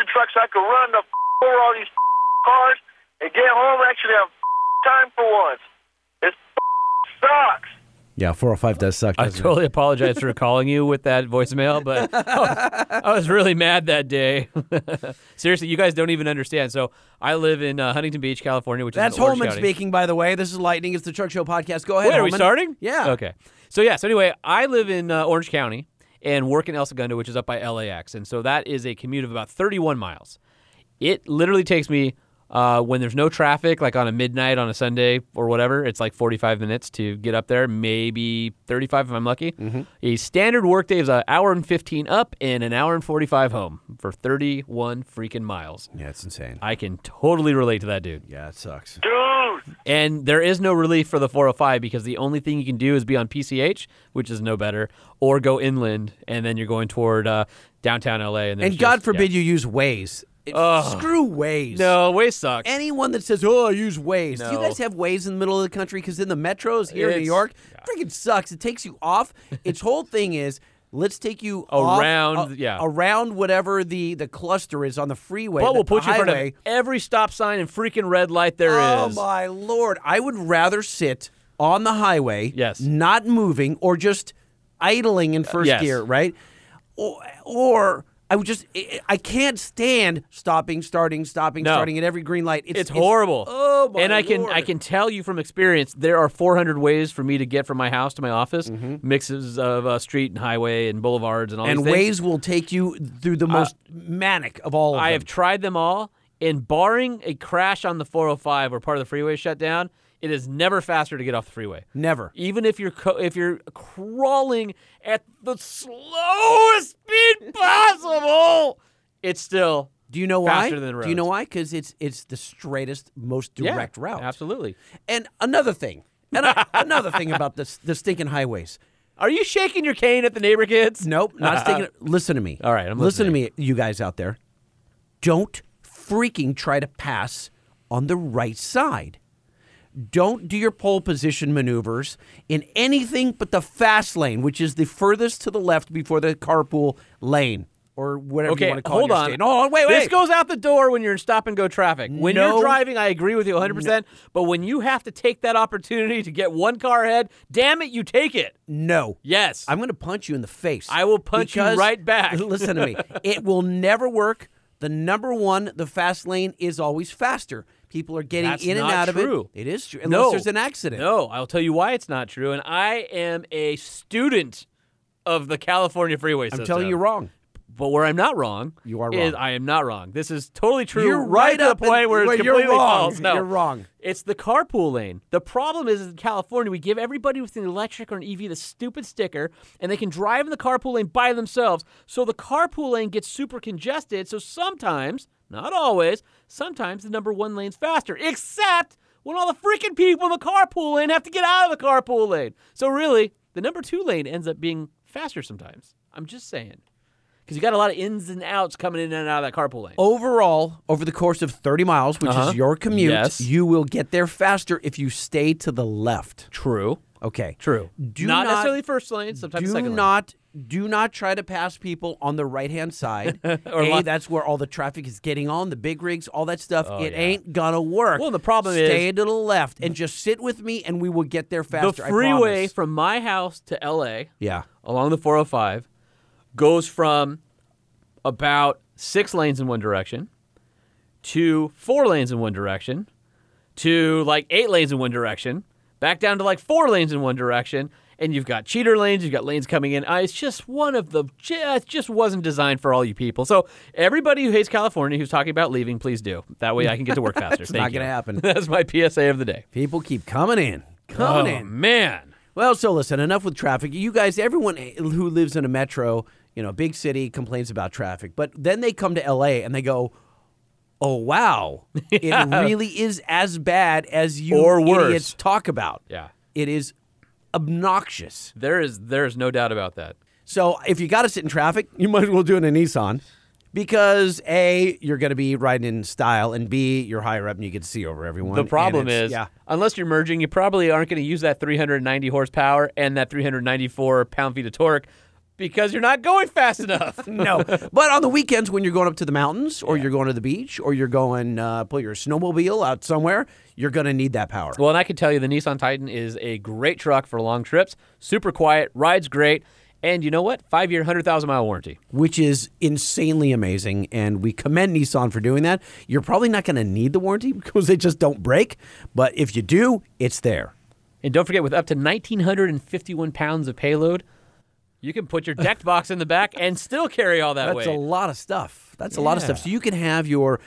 monster trucks, I could run the over all these cars and get home and actually have time for once. It sucks. Yeah, 405 does suck. I totally apologize for calling you with that voicemail, but I was really mad that day. Seriously, you guys don't even understand. So I live in Huntington Beach, California, which is in Orange County. That's Holman speaking, by the way. This is Lightning. It's the Truck Show podcast. Go ahead, Wait, are Holman. We starting? Yeah. Okay. So, yeah. So, anyway, I live in Orange County and work in El Segundo, which is up by LAX. And so that is a commute of about 31 miles. It literally takes me... when there's no traffic, like on a midnight on a Sunday or whatever, it's like 45 minutes to get up there, maybe 35 if I'm lucky. Mm-hmm. A standard workday is an hour and 15 up and an hour and 45 home for 31 freaking miles. Yeah, it's insane. I can totally relate to that, dude. Yeah, it sucks. Dude! And there is no relief for the 405 because the only thing you can do is be on PCH, which is no better, or go inland, and then you're going toward downtown L.A. And God forbid you use Waze. Screw Waze. No, Waze sucks. Anyone that says, I use Waze. No. Do you guys have Waze in the middle of the country? Because in the metros here in New York, freaking sucks. It takes you off. Its whole thing is, let's take you around whatever the cluster is on the freeway. But we'll put you in front of every stop sign and freaking red light there is. Oh, my Lord. I would rather sit on the highway, not moving, or just idling in first gear, right? Or I can't stand starting at every green light. It's horrible. Oh, my Lord. I can tell you from experience, there are 400 ways for me to get from my house to my office, mixes of street and highway and boulevards and all these things. And Waze will take you through the most manic of all of them. I have tried them all, and barring a crash on the 405 or part of the freeway shut down, it is never faster to get off the freeway. Never. Even if you're crawling at the slowest speed possible, it's still faster than the road. Do you know why? Because it's the straightest, most direct route. Absolutely. And another thing. Another thing about the stinking highways. Are you shaking your cane at the neighbor kids? Nope. Not stinking. Listen to me. All right, I'm listening. Listen to me, you guys out there. Don't freaking try to pass on the right side. Don't do your pole position maneuvers in anything but the fast lane, which is the furthest to the left before the carpool lane or whatever you want to call it. Okay, hold on. No, wait. This goes out the door when you're in stop-and-go traffic. When you're driving, I agree with you 100%, but when you have to take that opportunity to get one car ahead, damn it, you take it. No. Yes. I'm going to punch you in the face. I will punch you right back. Listen to me. It will never work. The number one, the fast lane is always faster. People are getting in and out of it. It is true. Unless there's an accident. No, I'll tell you why it's not true. And I am a student of the California freeway system. I'm telling you wrong. But where I'm not wrong. You are wrong. I am not wrong. This is totally true. You're right up way where it's completely false. No, you're wrong. It's the carpool lane. The problem is in California, we give everybody with an electric or an EV the stupid sticker, and they can drive in the carpool lane by themselves. So the carpool lane gets super congested. So sometimes... Not always. Sometimes the number one lane's faster, except when all the freaking people in the carpool lane have to get out of the carpool lane. So really, the number two lane ends up being faster sometimes. I'm just saying. Because you got a lot of ins and outs coming in and out of that carpool lane. Overall, over the course of 30 miles, which is your commute, you will get there faster if you stay to the left. True. Okay. True. Not necessarily first lane, sometimes second lane. Do not try to pass people on the right-hand side. That's where all the traffic is getting on, the big rigs, all that stuff. It ain't going to work. Well, the problem is... Stay to the left and just sit with me, and we will get there faster, I promise. The freeway from my house to L.A. Along the 405 goes from about 6 lanes in one direction to 4 lanes in one direction to, 8 lanes in one direction, back down to, 4 lanes in one direction... And you've got cheater lanes, you've got lanes coming in. It just wasn't designed for all you people. So everybody who hates California who's talking about leaving, please do. That way I can get to work faster. It's not going to happen. That's my PSA of the day. People keep coming in. Oh, man. Well, so listen, enough with traffic. You guys, everyone who lives in a metro, big city, complains about traffic. But then they come to L.A. and they go, oh, wow, it really is as bad as you idiots talk about. Yeah. It is obnoxious. There is no doubt about that. So if you got to sit in traffic, you might as well do it in a Nissan because A, you're going to be riding in style, and B, you're higher up and you can see over everyone. The problem is, unless you're merging, you probably aren't going to use that 390 horsepower and that 394 pound-feet of torque because you're not going fast enough. No. But on the weekends when you're going up to the mountains or you're going to the beach or you're going put your snowmobile out somewhere, you're going to need that power. Well, and I can tell you the Nissan Titan is a great truck for long trips. Super quiet, rides great. And you know what? 5-year, 100,000-mile warranty. Which is insanely amazing, and we commend Nissan for doing that. You're probably not going to need the warranty because they just don't break, but if you do, it's there. And don't forget, with up to 1,951 pounds of payload, you can put your decked box in the back and still carry all that weight. That's a lot of stuff. That's a lot of stuff. So you can have your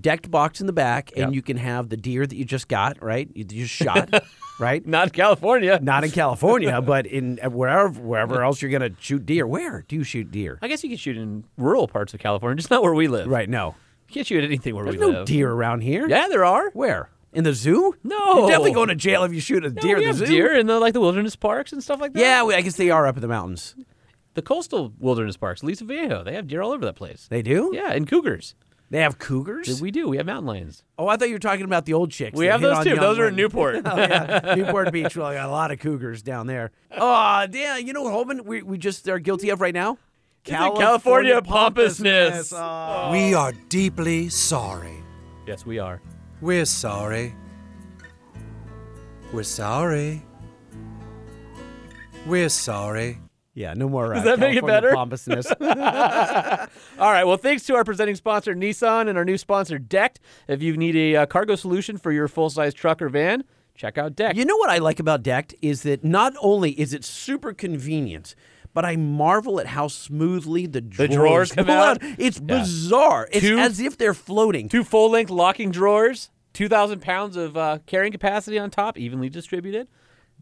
decked box in the back, and you can have the deer that you just got, right? You just shot, right? Not in California. Not in California, but in wherever else you're going to shoot deer. Where do you shoot deer? I guess you can shoot in rural parts of California, just not where we live. Right, no. You can't shoot anything where we live. There's no deer around here. Yeah, there are. Where? In the zoo? No. You're definitely going to jail if you shoot a deer in the zoo. Deer in the wilderness parks and stuff like that. Yeah, I guess they are up in the mountains. The coastal wilderness parks, Aliso Viejo, they have deer all over that place. They do? Yeah, and cougars. They have cougars? We do. We have mountain lions. Oh, I thought you were talking about the old chicks. We have those, too. Those are in Newport. Oh, yeah. Newport Beach. Well, I got a lot of cougars down there. Oh, damn. You know what, Holman, we just are guilty of right now? California pompousness. Oh. We are deeply sorry. Yes, we are. We're sorry. We're sorry. We're sorry. Yeah, no more Does that California make it better? Pompousness. All right, well, thanks to our presenting sponsor, Nissan, and our new sponsor, Decked. If you need a cargo solution for your full-size truck or van, check out Decked. You know what I like about Decked is that not only is it super convenient, but I marvel at how smoothly the drawers come out. It's bizarre. It's as if they're floating. 2 full-length locking drawers, 2,000 pounds of carrying capacity on top, evenly distributed,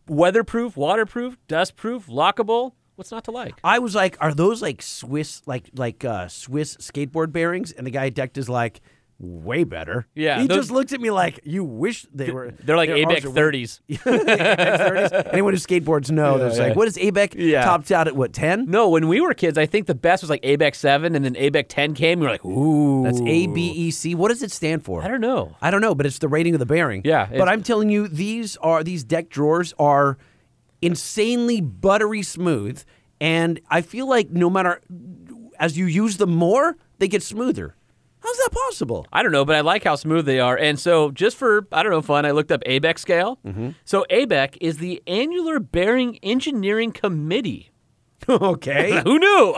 weatherproof, waterproof, dustproof, lockable. What's not to like? I was like, are those like Swiss, Swiss skateboard bearings? And the guy at Decked is like, way better. Yeah, he just looked at me like, you wish they were. They're like ABEC 30s. ABEC 30s. Anyone who skateboards know, they're like, what is ABEC? Topped out at what, 10? No, when we were kids, I think the best was like ABEC 7, and then ABEC 10 came. We were like, ooh. That's ABEC. What does it stand for? I don't know. I don't know, but it's the rating of the bearing. Yeah. But I'm telling you, these Decked drawers are insanely buttery smooth, and I feel like no matter as you use them more, they get smoother. How's that possible? I don't know, but I like how smooth they are. And so just for, I don't know, fun, I looked up ABEC scale. Mm-hmm. So ABEC is the Annular Bearing Engineering Committee. Okay. Who knew?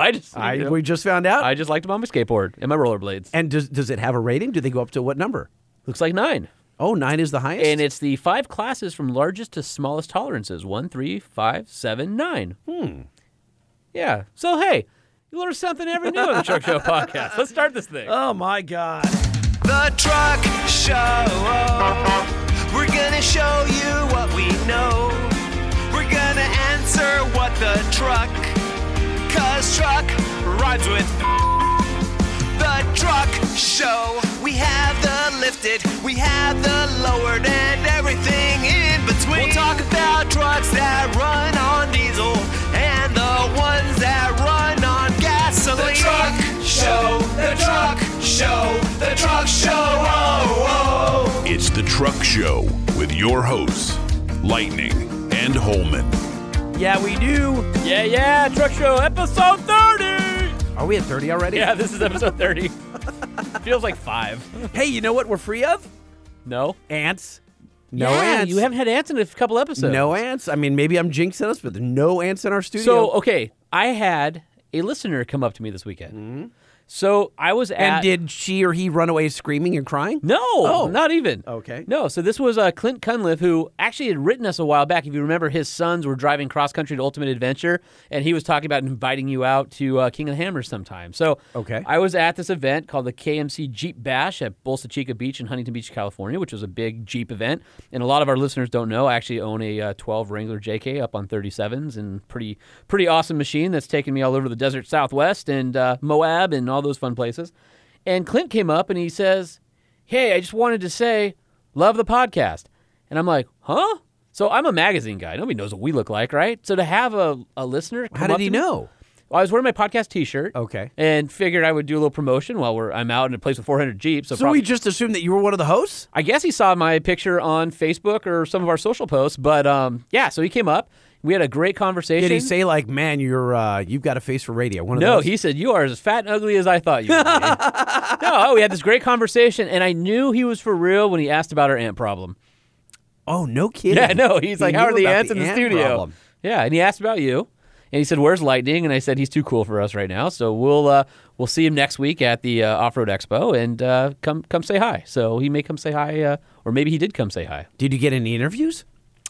We just found out. I just liked them on my skateboard and my rollerblades. And does it have a rating? Do they go up to what number? Looks like 9. Oh, 9 is the highest? And it's the 5 classes from largest to smallest tolerances. 1, 3, 5, 7, 9. Yeah. So, hey, you learn something every new on the Truck Show podcast. Let's start this thing. Oh, my God. The Truck Show. We're going to show you what we know. We're going to answer what the truck. Because truck rides with... The Truck Show. We have the lifted, we have the lowered, and everything in between. We'll talk about trucks that run on diesel and the ones that run on gasoline. The Truck Show, the Truck Show, the Truck Show. Oh, oh. It's the Truck Show with your hosts, Lightning and Holman. Yeah, we do. Yeah, yeah. Truck Show episode 30. Are we at 30 already? Yeah, this is episode 30. Feels like 5. Hey, you know what we're free of? No. Ants. No ants. You haven't had ants in a couple episodes. No ants. I mean, maybe I'm jinxing us, but no ants in our studio. So, okay, I had a listener come up to me this weekend. Mm-hmm. So I was at... And did she or he run away screaming and crying? No, not even. Okay. No, so this was Clint Cunliffe, who actually had written us a while back. If you remember, his sons were driving cross-country to Ultimate Adventure, and he was talking about inviting you out to King of the Hammers sometime. So I was at this event called the KMC Jeep Bash at Bolsa Chica Beach in Huntington Beach, California, which was a big Jeep event. And a lot of our listeners don't know, I actually own a 12 Wrangler JK up on 37s, and pretty awesome machine that's taken me all over the desert Southwest and Moab and all those fun places. And Clint came up and he says, hey, I just wanted to say, love the podcast. And I'm like, huh? So I'm a magazine guy. Nobody knows what we look like, right? So to have a listener come up to me. How did he know? I was wearing my podcast T-shirt. Okay. And figured I would do a little promotion while I'm out in a place with 400 Jeeps. So we just assumed that you were one of the hosts? I guess he saw my picture on Facebook or some of our social posts. But, yeah, so he came up. We had a great conversation. Did he say, like, man, you've got a face for radio? No, he said, you are as fat and ugly as I thought you would be. No, we had this great conversation, and I knew he was for real when he asked about our ant problem. Oh, no kidding. Yeah, no, he's like, how are the ants in the studio? Problem. Yeah, and he asked about you, and he said, where's Lightning? And I said, he's too cool for us right now, so we'll see him next week at the Off-Road Expo, and come say hi. So he may come say hi, or maybe he did come say hi. Did you get any interviews?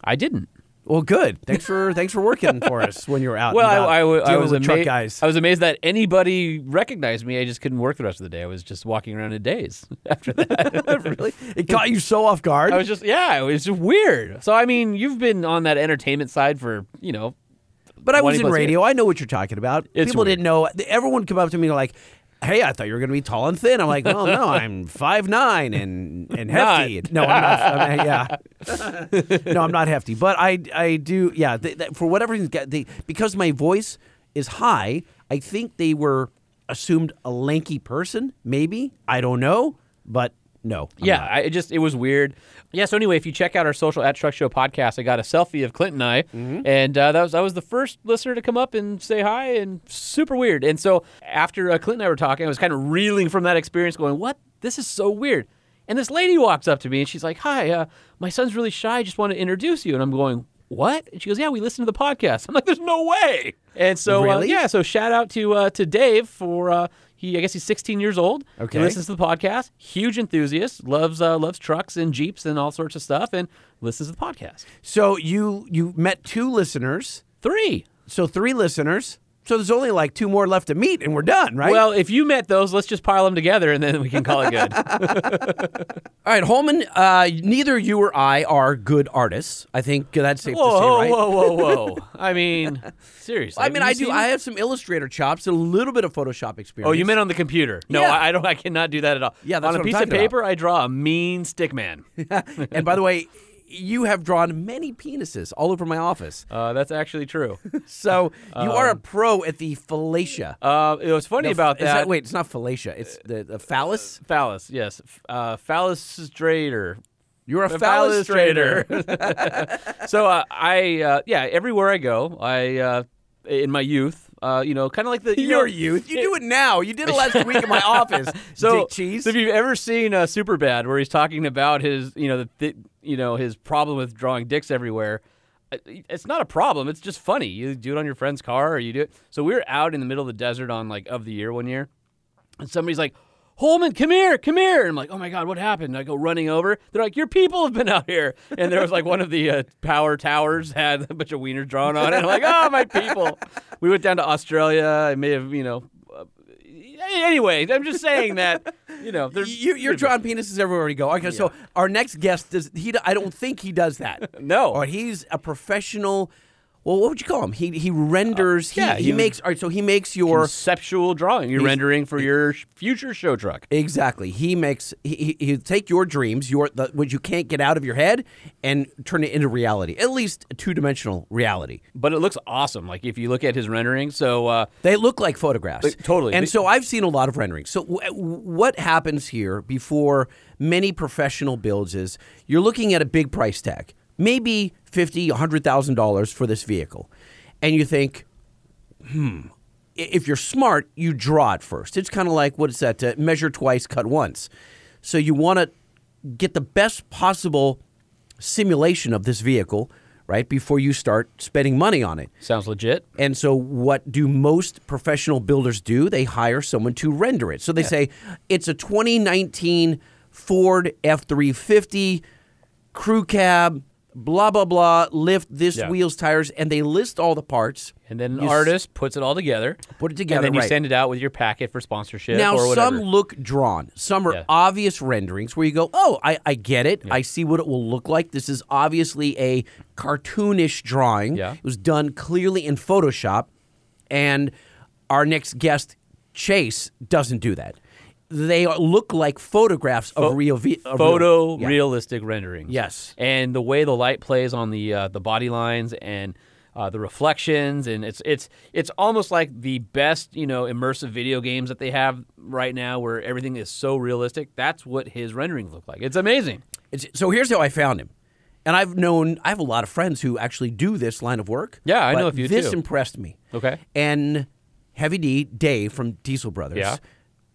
I didn't. Well, good. Thanks for working for us when you were out. Well, I was amazed. I was amazed that anybody recognized me. I just couldn't work the rest of the day. I was just walking around in daze after that. Really, it caught you so off guard. I was just, yeah, it was just weird. So I mean, you've been on that entertainment side for, you know, but I was in radio. Years. I know what you're talking about. It's People weird. Didn't know. Everyone come up to me like, hey, I thought you were going to be tall and thin. I'm like, well, no, I'm 5'9" and hefty. No, I'm not. No, I'm not hefty. But I do, yeah, for whatever reason, because my voice is high, I think they were assumed a lanky person, maybe. I don't know, but no. It was weird. Yeah, so anyway, if you check out our social @TruckShowPodcast, I got a selfie of Clint and I, and I was the first listener to come up and say hi, and super weird. And so after Clint and I were talking, I was kind of reeling from that experience going, what? This is so weird. And this lady walks up to me, and she's like, hi, my son's really shy. I just want to introduce you. And I'm going, what? And she goes, yeah, we listen to the podcast. I'm like, there's no way. And so, really? Yeah, so shout out to Dave for... I guess he's 16 years old. Okay. He listens to the podcast. Huge enthusiast. Loves trucks and Jeeps and all sorts of stuff, and listens to the podcast. So you met two listeners. Three. So three listeners. So there's only like two more left to meet, and we're done, right? Well, if you met those, let's just pile them together, and then we can call it good. All right, Holman, neither you or I are good artists. I think that's safe to say, right? Whoa. I mean, seriously. I mean, I do. I have some Illustrator chops and a little bit of Photoshop experience. Oh, you meant on the computer. No, yeah. I don't. I cannot do that at all. Yeah, that's on a piece of paper, I draw a mean stick man. And by the way, you have drawn many penises all over my office. That's actually true. So you are a pro at the fellatio. It was funny about that. Wait, it's not fellatio. It's the phallus? Phallus, yes. Phallustrator. You're a phallustrator. So everywhere I go, I in my youth, kind of like the... Your youth. You do it now. You did it last week in my office, Dick Cheese. So if you've ever seen Superbad, where he's talking about his, his problem with drawing dicks everywhere, it's not a problem. It's just funny. You do it on your friend's car, or you do it. So we were out in the middle of the desert on, like, Of the Year one year, and somebody's like, Holman, come here. And I'm like, oh, my God, what happened? And I go running over. They're like, your people have been out here. And there was like one of the power towers had a bunch of wieners drawn on it. And I'm like, oh, my people. We went down to Australia. I may have, anyway, I'm just saying that, you're drawing penises everywhere you go. Okay, yeah. So our next guest, I don't think he does that. No. Or he's a professional. Well, what would you call him? He renders. He makes. All right, so he makes your conceptual drawing. You're rendering for your future show truck. Exactly. He makes. He'll take your dreams, what you can't get out of your head, and turn it into reality. At least a 2-dimensional reality. But it looks awesome. Like if you look at his rendering, so they look like photographs. Totally. And so I've seen a lot of renderings. So what happens here before many professional builds is you're looking at a big price tag. Maybe $50,000, $100,000 for this vehicle. And you think, if you're smart, you draw it first. It's kind of like, what is that, measure twice, cut once. So you want to get the best possible simulation of this vehicle, right, before you start spending money on it. Sounds legit. And so what do most professional builders do? They hire someone to render it. So they say, it's a 2019 Ford F-350 crew cab, blah, blah, blah, lift, this, wheels, tires, and they list all the parts. And then an artist puts it all together. Put it together, and then you send it out with your packet for sponsorship or whatever. Now, some look drawn. Some are obvious renderings where you go, oh, I get it. Yeah. I see what it will look like. This is obviously a cartoonish drawing. Yeah. It was done clearly in Photoshop, and our next guest, Chase, doesn't do that. They look like photographs of real photorealistic renderings. Yes, and the way the light plays on the body lines and the reflections, and it's almost like the best, you know, immersive video games that they have right now, where everything is so realistic. That's what his renderings look like. It's amazing. So here's how I found him, and I have a lot of friends who actually do this line of work. Yeah, I know a few too. This impressed me. Okay, and Heavy D, Dave from Diesel Brothers,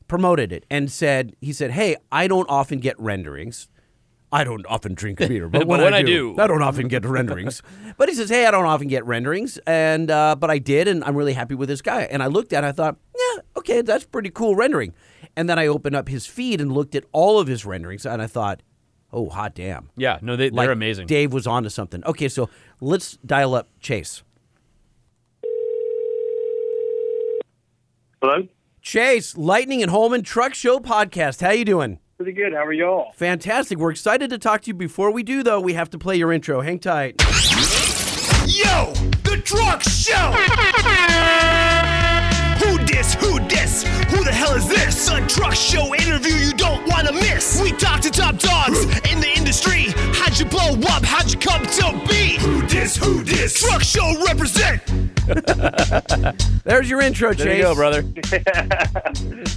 promoted it and said, "Hey, I don't often get renderings." I don't often drink beer, but when I do, I don't often get renderings. But he says, "Hey, I don't often get renderings, and but I did, and I'm really happy with this guy." And I looked at it, I thought, "Yeah, okay, that's pretty cool rendering." And then I opened up his feed and looked at all of his renderings, and I thought, "Oh, hot damn!" Yeah, no, they're amazing. Dave was onto something. Okay, so let's dial up Chase. Hello, Chase, Lightning and Holman Truck Show Podcast. How you doing? Pretty good. How are y'all? Fantastic. We're excited to talk to you. Before we do, though, we have to play your intro. Hang tight. Yo, the truck show. Who dis? Who dis? Who the hell is this? A truck show interview you don't want to miss. We talk to top dogs in the industry. How'd you blow up? How'd you come to be? Who dis? Who dis? Truck show represent. There's your intro, Chase. There you go, brother.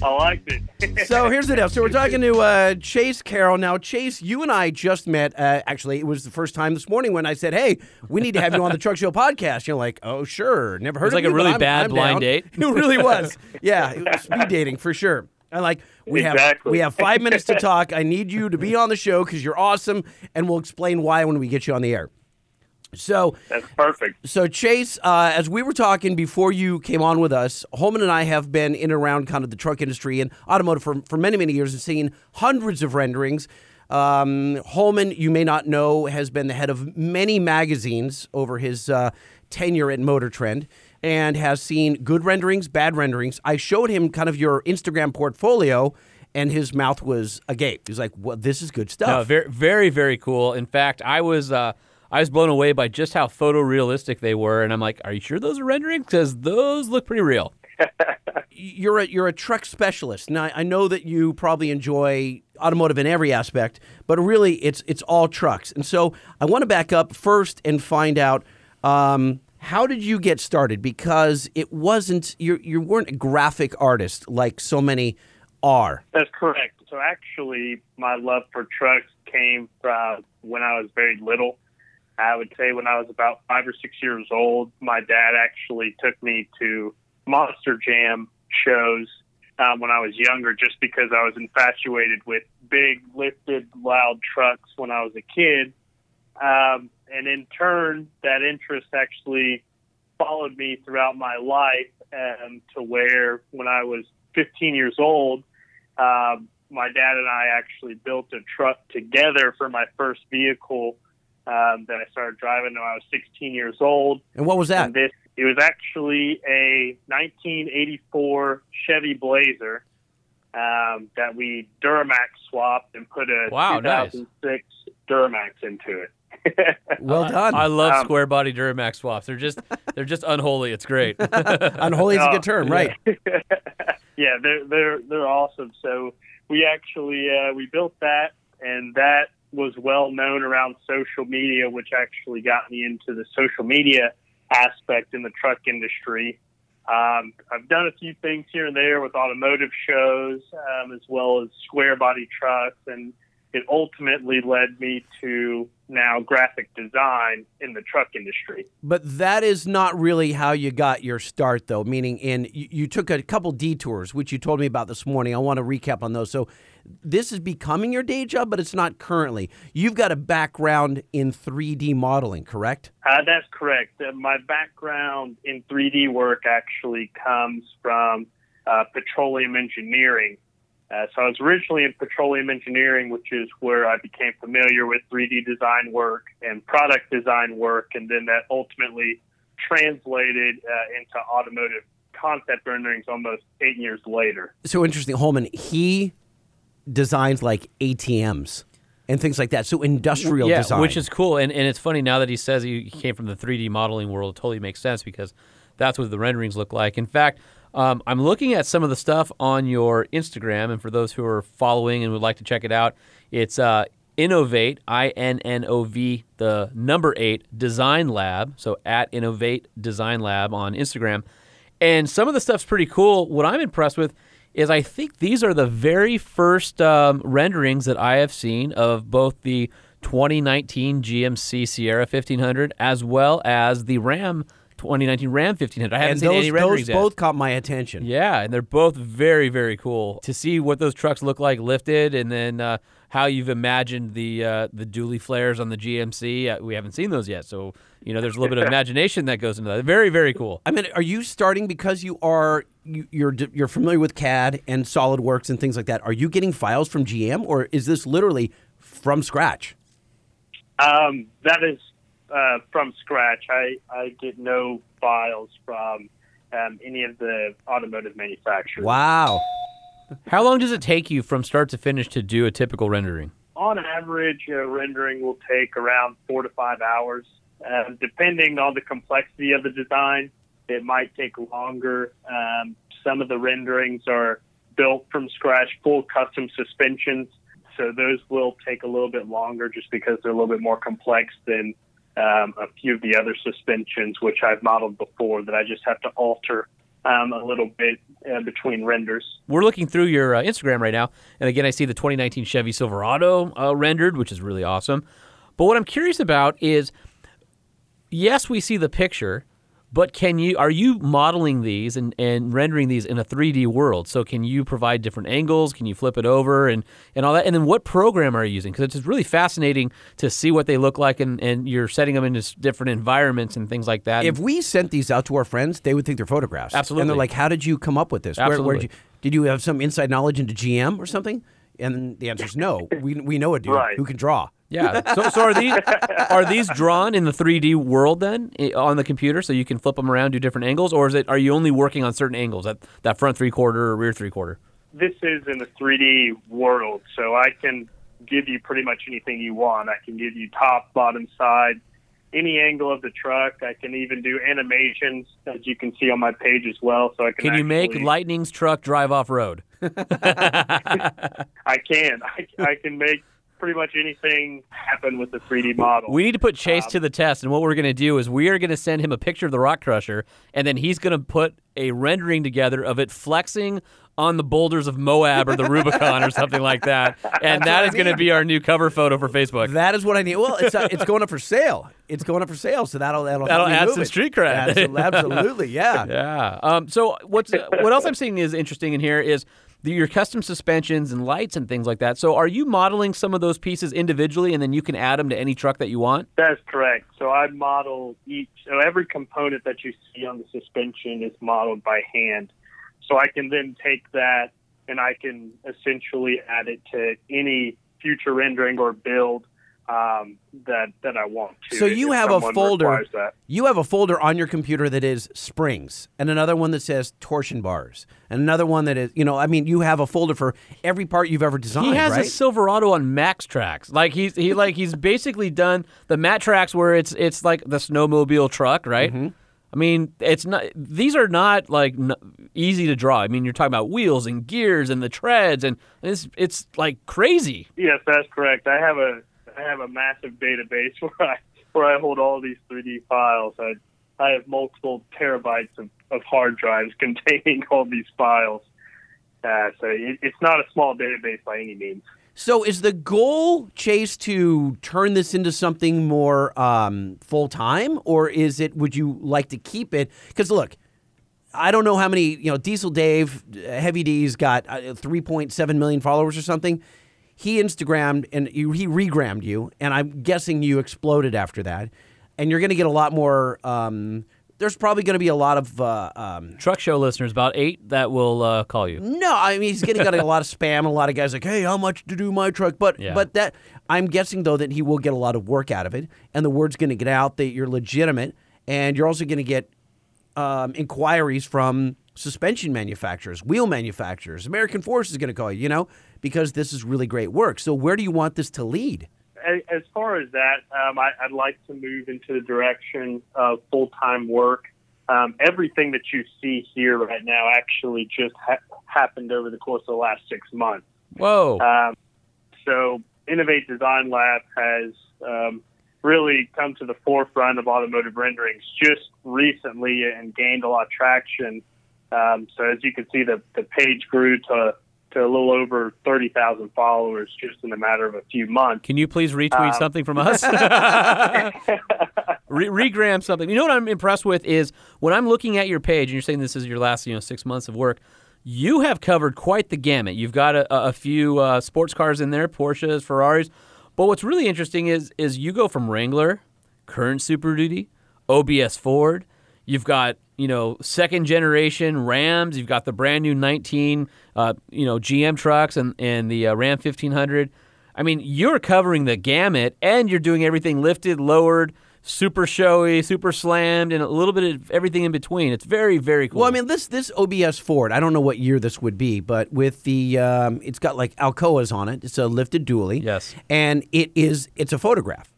I liked it. So here's the deal. So we're talking to Chase Carroll. Now, Chase, you and I just met. Actually, it was the first time this morning when I said, hey, we need to have you on the Truck Show Podcast. You're like, oh, sure. Never heard of you. It was like a really bad blind date. It really was. Yeah, it was speed dating for sure. I like, we have 5 minutes to talk. I need you to be on the show because you're awesome, and we'll explain why when we get you on the air. So that's perfect. So Chase, as we were talking before you came on with us, Holman and I have been in and around kind of the truck industry and automotive for many, many years and seen hundreds of renderings. Holman, you may not know, has been the head of many magazines over his tenure at Motor Trend and has seen good renderings, bad renderings. I showed him kind of your Instagram portfolio, and his mouth was agape. He was like, well, this is good stuff. No, very, very, very cool. In fact, I was blown away by just how photorealistic they were, and I'm like, are you sure those are renderings? Because those look pretty real. You're a truck specialist. Now, I know that you probably enjoy automotive in every aspect, but really it's all trucks. And so I want to back up first and find out, how did you get started? Because it wasn't, you weren't a graphic artist like so many are. That's correct. So actually, my love for trucks came from when I was very little. I would say when I was about 5 or 6 years old, my dad actually took me to Monster Jam shows when I was younger, just because I was infatuated with big, lifted, loud trucks when I was a kid. And in turn, that interest actually followed me throughout my life to where when I was 15 years old, my dad and I actually built a truck together for my first vehicle that I started driving when I was 16 years old. And what was that? It was actually a 1984 Chevy Blazer that we Duramax swapped and put a 2006 nice. Duramax into it. Well done. I love square body Duramax swaps. They're just unholy. It's great. Unholy is a good term, right? Yeah, they're awesome. So we actually we built that, and that was well known around social media, which actually got me into the social media aspect in the truck industry. I've done a few things here and there with automotive shows, as well as square body trucks, and it ultimately led me to now graphic design in the truck industry. But that is not really how you got your start, though, meaning you took a couple detours, which you told me about this morning. I want to recap on those. So this is becoming your day job, but it's not currently. You've got a background in 3D modeling, correct? That's correct. My background in 3D work actually comes from petroleum engineering. So I was originally in petroleum engineering, which is where I became familiar with 3D design work and product design work, and then that ultimately translated into automotive concept renderings almost 8 years later. So interesting, Holman, he designs like ATMs and things like that, so industrial design. Yeah, which is cool, and it's funny now that he says he came from the 3D modeling world, it totally makes sense because that's what the renderings look like. In fact, I'm looking at some of the stuff on your Instagram, and for those who are following and would like to check it out, it's Innovate, I-N-N-O-V, the number 8, Design Lab, so at Innovate Design Lab on Instagram. And some of the stuff's pretty cool. What I'm impressed with is I think these are the very first renderings that I have seen of both the 2019 GMC Sierra 1500 as well as the Ram 2019 Ram 1500. I haven't seen any renderings yet. Those both caught my attention. Yeah, and they're both very, very cool to see what those trucks look like lifted, and then how you've imagined the dually flares on the GMC. We haven't seen those yet, so there's a little bit of imagination that goes into that. Very, very cool. I mean, are you starting because you're familiar with CAD and SolidWorks and things like that? Are you getting files from GM, or is this literally from scratch? That is from scratch. I get no files from any of the automotive manufacturers. Wow. How long does it take you from start to finish to do a typical rendering? On average, a rendering will take around 4 to 5 hours. Depending on the complexity of the design, it might take longer. Some of the renderings are built from scratch, full custom suspensions. So those will take a little bit longer just because they're a little bit more complex than a few of the other suspensions, which I've modeled before, that I just have to alter a little bit between renders. We're looking through your Instagram right now, and again, I see the 2019 Chevy Silverado rendered, which is really awesome. But what I'm curious about is, yes, we see the picture, but are you modeling these and rendering these in a 3D world? So can you provide different angles? Can you flip it over and all that? And then what program are you using? Because it's just really fascinating to see what they look like, and you're setting them into different environments and things like that. If we sent these out to our friends, they would think they're photographs. Absolutely. And they're like, how did you come up with this? Absolutely. Did you have some inside knowledge into GM or something? And the answer is no. We know a dude who can draw. Yeah. So are these drawn in the 3D world then on the computer, so you can flip them around, do different angles, or are you only working on certain angles, that front three quarter or rear three quarter? This is in the 3D world, so I can give you pretty much anything you want. I can give you top, bottom, side, any angle of the truck. I can even do animations, as you can see on my page as well. So I can. Can you make Lightning's truck drive off road? I can. I can make pretty much anything happen with the 3D model. We need to put Chase to the test, and what we're going to do is we are going to send him a picture of the rock crusher, and then he's going to put a rendering together of it flexing on the boulders of Moab or the Rubicon or something like that, and that is going to be our new cover photo for Facebook. That is what I need. Well, it's going up for sale. It's going up for sale, so that'll add some street cred. Absolutely, yeah. Yeah. So what else I'm seeing is interesting in here is your custom suspensions and lights and things like that. So are you modeling some of those pieces individually, and then you can add them to any truck that you want? That's correct. So I model so every component that you see on the suspension is modeled by hand. So I can then take that and I can essentially add it to any future rendering or build that I want to. So you have a folder. You have a folder on your computer that is springs, and another one that says torsion bars, and another one that is, you have a folder for every part you've ever designed. He has a Silverado on MaxTrax. Like he's basically done the MaxTrax, where it's like the snowmobile truck, right? Mm-hmm. I mean, these are not easy to draw. I mean, you're talking about wheels and gears and the treads, and it's like crazy. Yes, that's correct. I have a massive database where I hold all these 3D files. I have multiple terabytes of hard drives containing all these files. So it's not a small database by any means. So is the goal, Chase, to turn this into something more full-time, or would you like to keep it? Because, look, I don't know how many, Diesel Dave, Heavy D's got 3.7 million followers or something. He Instagrammed and he regrammed you, and I'm guessing you exploded after that. And you're going to get a lot more there's probably going to be a lot of truck show listeners, about 8, that will call you. No, I mean, he's getting got a lot of spam and a lot of guys like, hey, how much to do my truck? But that, I'm guessing, though, that he will get a lot of work out of it, and the word's going to get out that you're legitimate, and you're also going to get inquiries from suspension manufacturers, wheel manufacturers. American Force is going to call you, because this is really great work. So where do you want this to lead? As far as that, I'd like to move into the direction of full-time work. Everything that you see here right now actually just happened over the course of the last 6 months. Whoa. So Innovate Design Lab has really come to the forefront of automotive renderings just recently and gained a lot of traction. So as you can see, the page grew to a little over 30,000 followers just in a matter of a few months. Can you please retweet something from us? Regram something. You know what I'm impressed with is when I'm looking at your page, and you're saying this is your last 6 months of work, you have covered quite the gamut. You've got a few sports cars in there, Porsches, Ferraris. But what's really interesting is you go from Wrangler, current Super Duty, OBS Ford. You've got second generation Rams. You've got the brand new 19 GM trucks and the Ram 1500. I mean, you're covering the gamut, and you're doing everything lifted, lowered, super showy, super slammed, and a little bit of everything in between. It's very, very cool. Well, I mean, this OBS Ford, I don't know what year this would be, but with the, it's got like Alcoas on it. It's a lifted dually. Yes. And it's a photograph.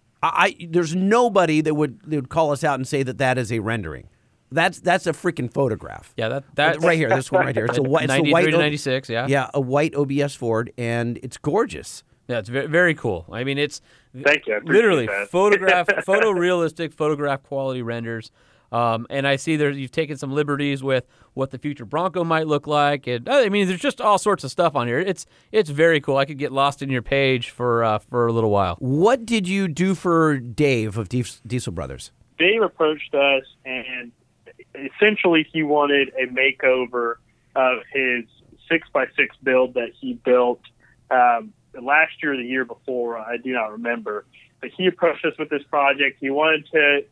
There's nobody that would call us out and say that is a rendering. That's a freaking photograph. Yeah, that right here. This one right here. It's a white 93 to 96. Yeah. Yeah, a white OBS Ford, and it's gorgeous. Yeah, it's very, very cool. I mean, it's Thank you. Literally that. Photorealistic photograph quality renders. And I see you've taken some liberties with what the future Bronco might look like. And I mean, there's just all sorts of stuff on here. It's very cool. I could get lost in your page for a little while. What did you do for Dave of Diesel Brothers? Dave approached us, and essentially he wanted a makeover of his 6x6 build that he built last year or the year before, I do not remember. But he approached us with this project. He wanted to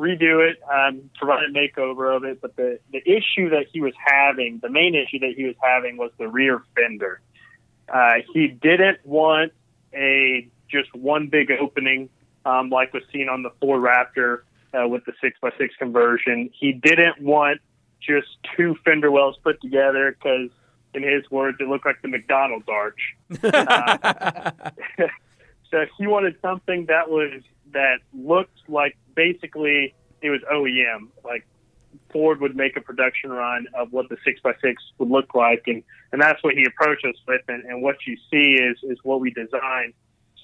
redo it, provide a makeover of it. But the main issue that he was having was the rear fender. He didn't want just one big opening like was seen on the Ford Raptor with the 6x6 conversion. He didn't want just two fender wells put together because, in his words, it looked like the McDonald's arch. So he wanted something that looked like basically it was OEM. Like Ford would make a production run of what the 6x6 would look like, and that's what he approached us with. And what you see is what we designed.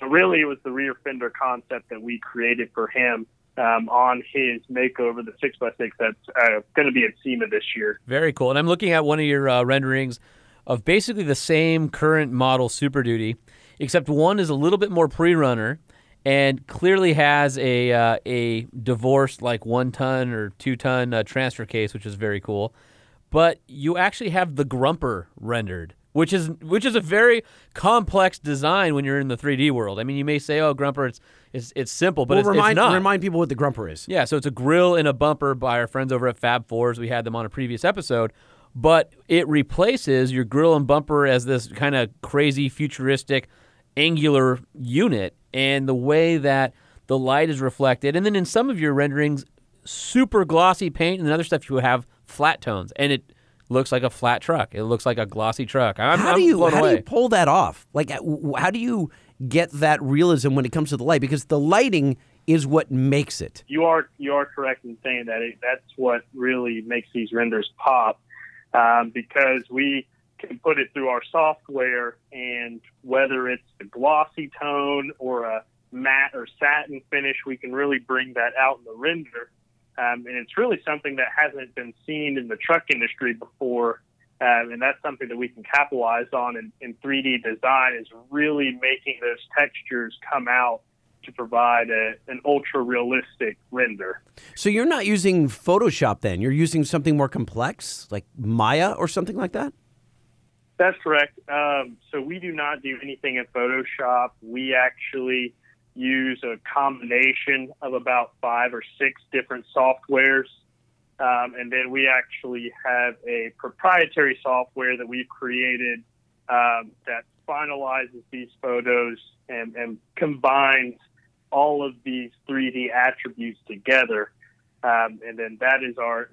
So really, it was the rear fender concept that we created for him on his makeover, the 6x6 that's going to be at SEMA this year. Very cool. And I'm looking at one of your renderings of basically the same current model Super Duty, except one is a little bit more pre-runner and clearly has a divorced like 1-ton or 2-ton transfer case, which is very cool. But you actually have the Grumper rendered, which is a very complex design when you're in the 3D world. I mean, you may say, oh, Grumper, it's simple, but it's not. Remind people what the Grumper is. Yeah, so it's a grill and a bumper by our friends over at Fab Fours. We had them on a previous episode. But it replaces your grill and bumper as this kind of crazy, futuristic, angular unit. And the way that the light is reflected, and then in some of your renderings, super glossy paint, and other stuff you have flat tones. And it looks like a flat truck. It looks like a glossy truck. How do you pull that off? Like, how do you get that realism when it comes to the light? Because the lighting is what makes it. You are correct in saying that. That's what really makes these renders pop, because we can put it through our software, and whether it's a glossy tone or a matte or satin finish, we can really bring that out in the render. And it's really something that hasn't been seen in the truck industry before, and that's something that we can capitalize on in 3D design, is really making those textures come out to provide an ultra-realistic render. So you're not using Photoshop then? You're using something more complex, like Maya or something like that? That's correct. So we do not do anything in Photoshop. We actually use a combination of about 5 or 6 different softwares. And then we actually have a proprietary software that we've created that finalizes these photos and combines all of these 3D attributes together. And then that is our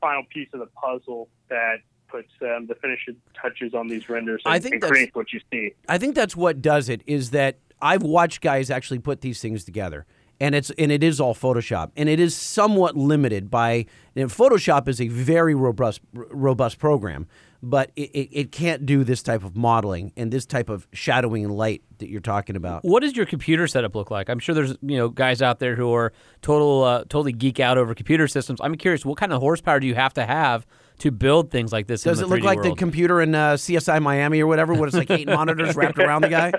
final piece of the puzzle that puts the finishing touches on these renders and creates what you see. I think that's what does it, is that I've watched guys actually put these things together, and it is all Photoshop, and it is somewhat limited by Photoshop is a very robust program, but it can't do this type of modeling and this type of shadowing and light that you're talking about. What does your computer setup look like? I'm sure there's guys out there who are totally geek out over computer systems. I'm curious, what kind of horsepower do you have to build things like this? Does it look like the computer in CSI Miami or whatever, where it's like 8 monitors wrapped around the guy?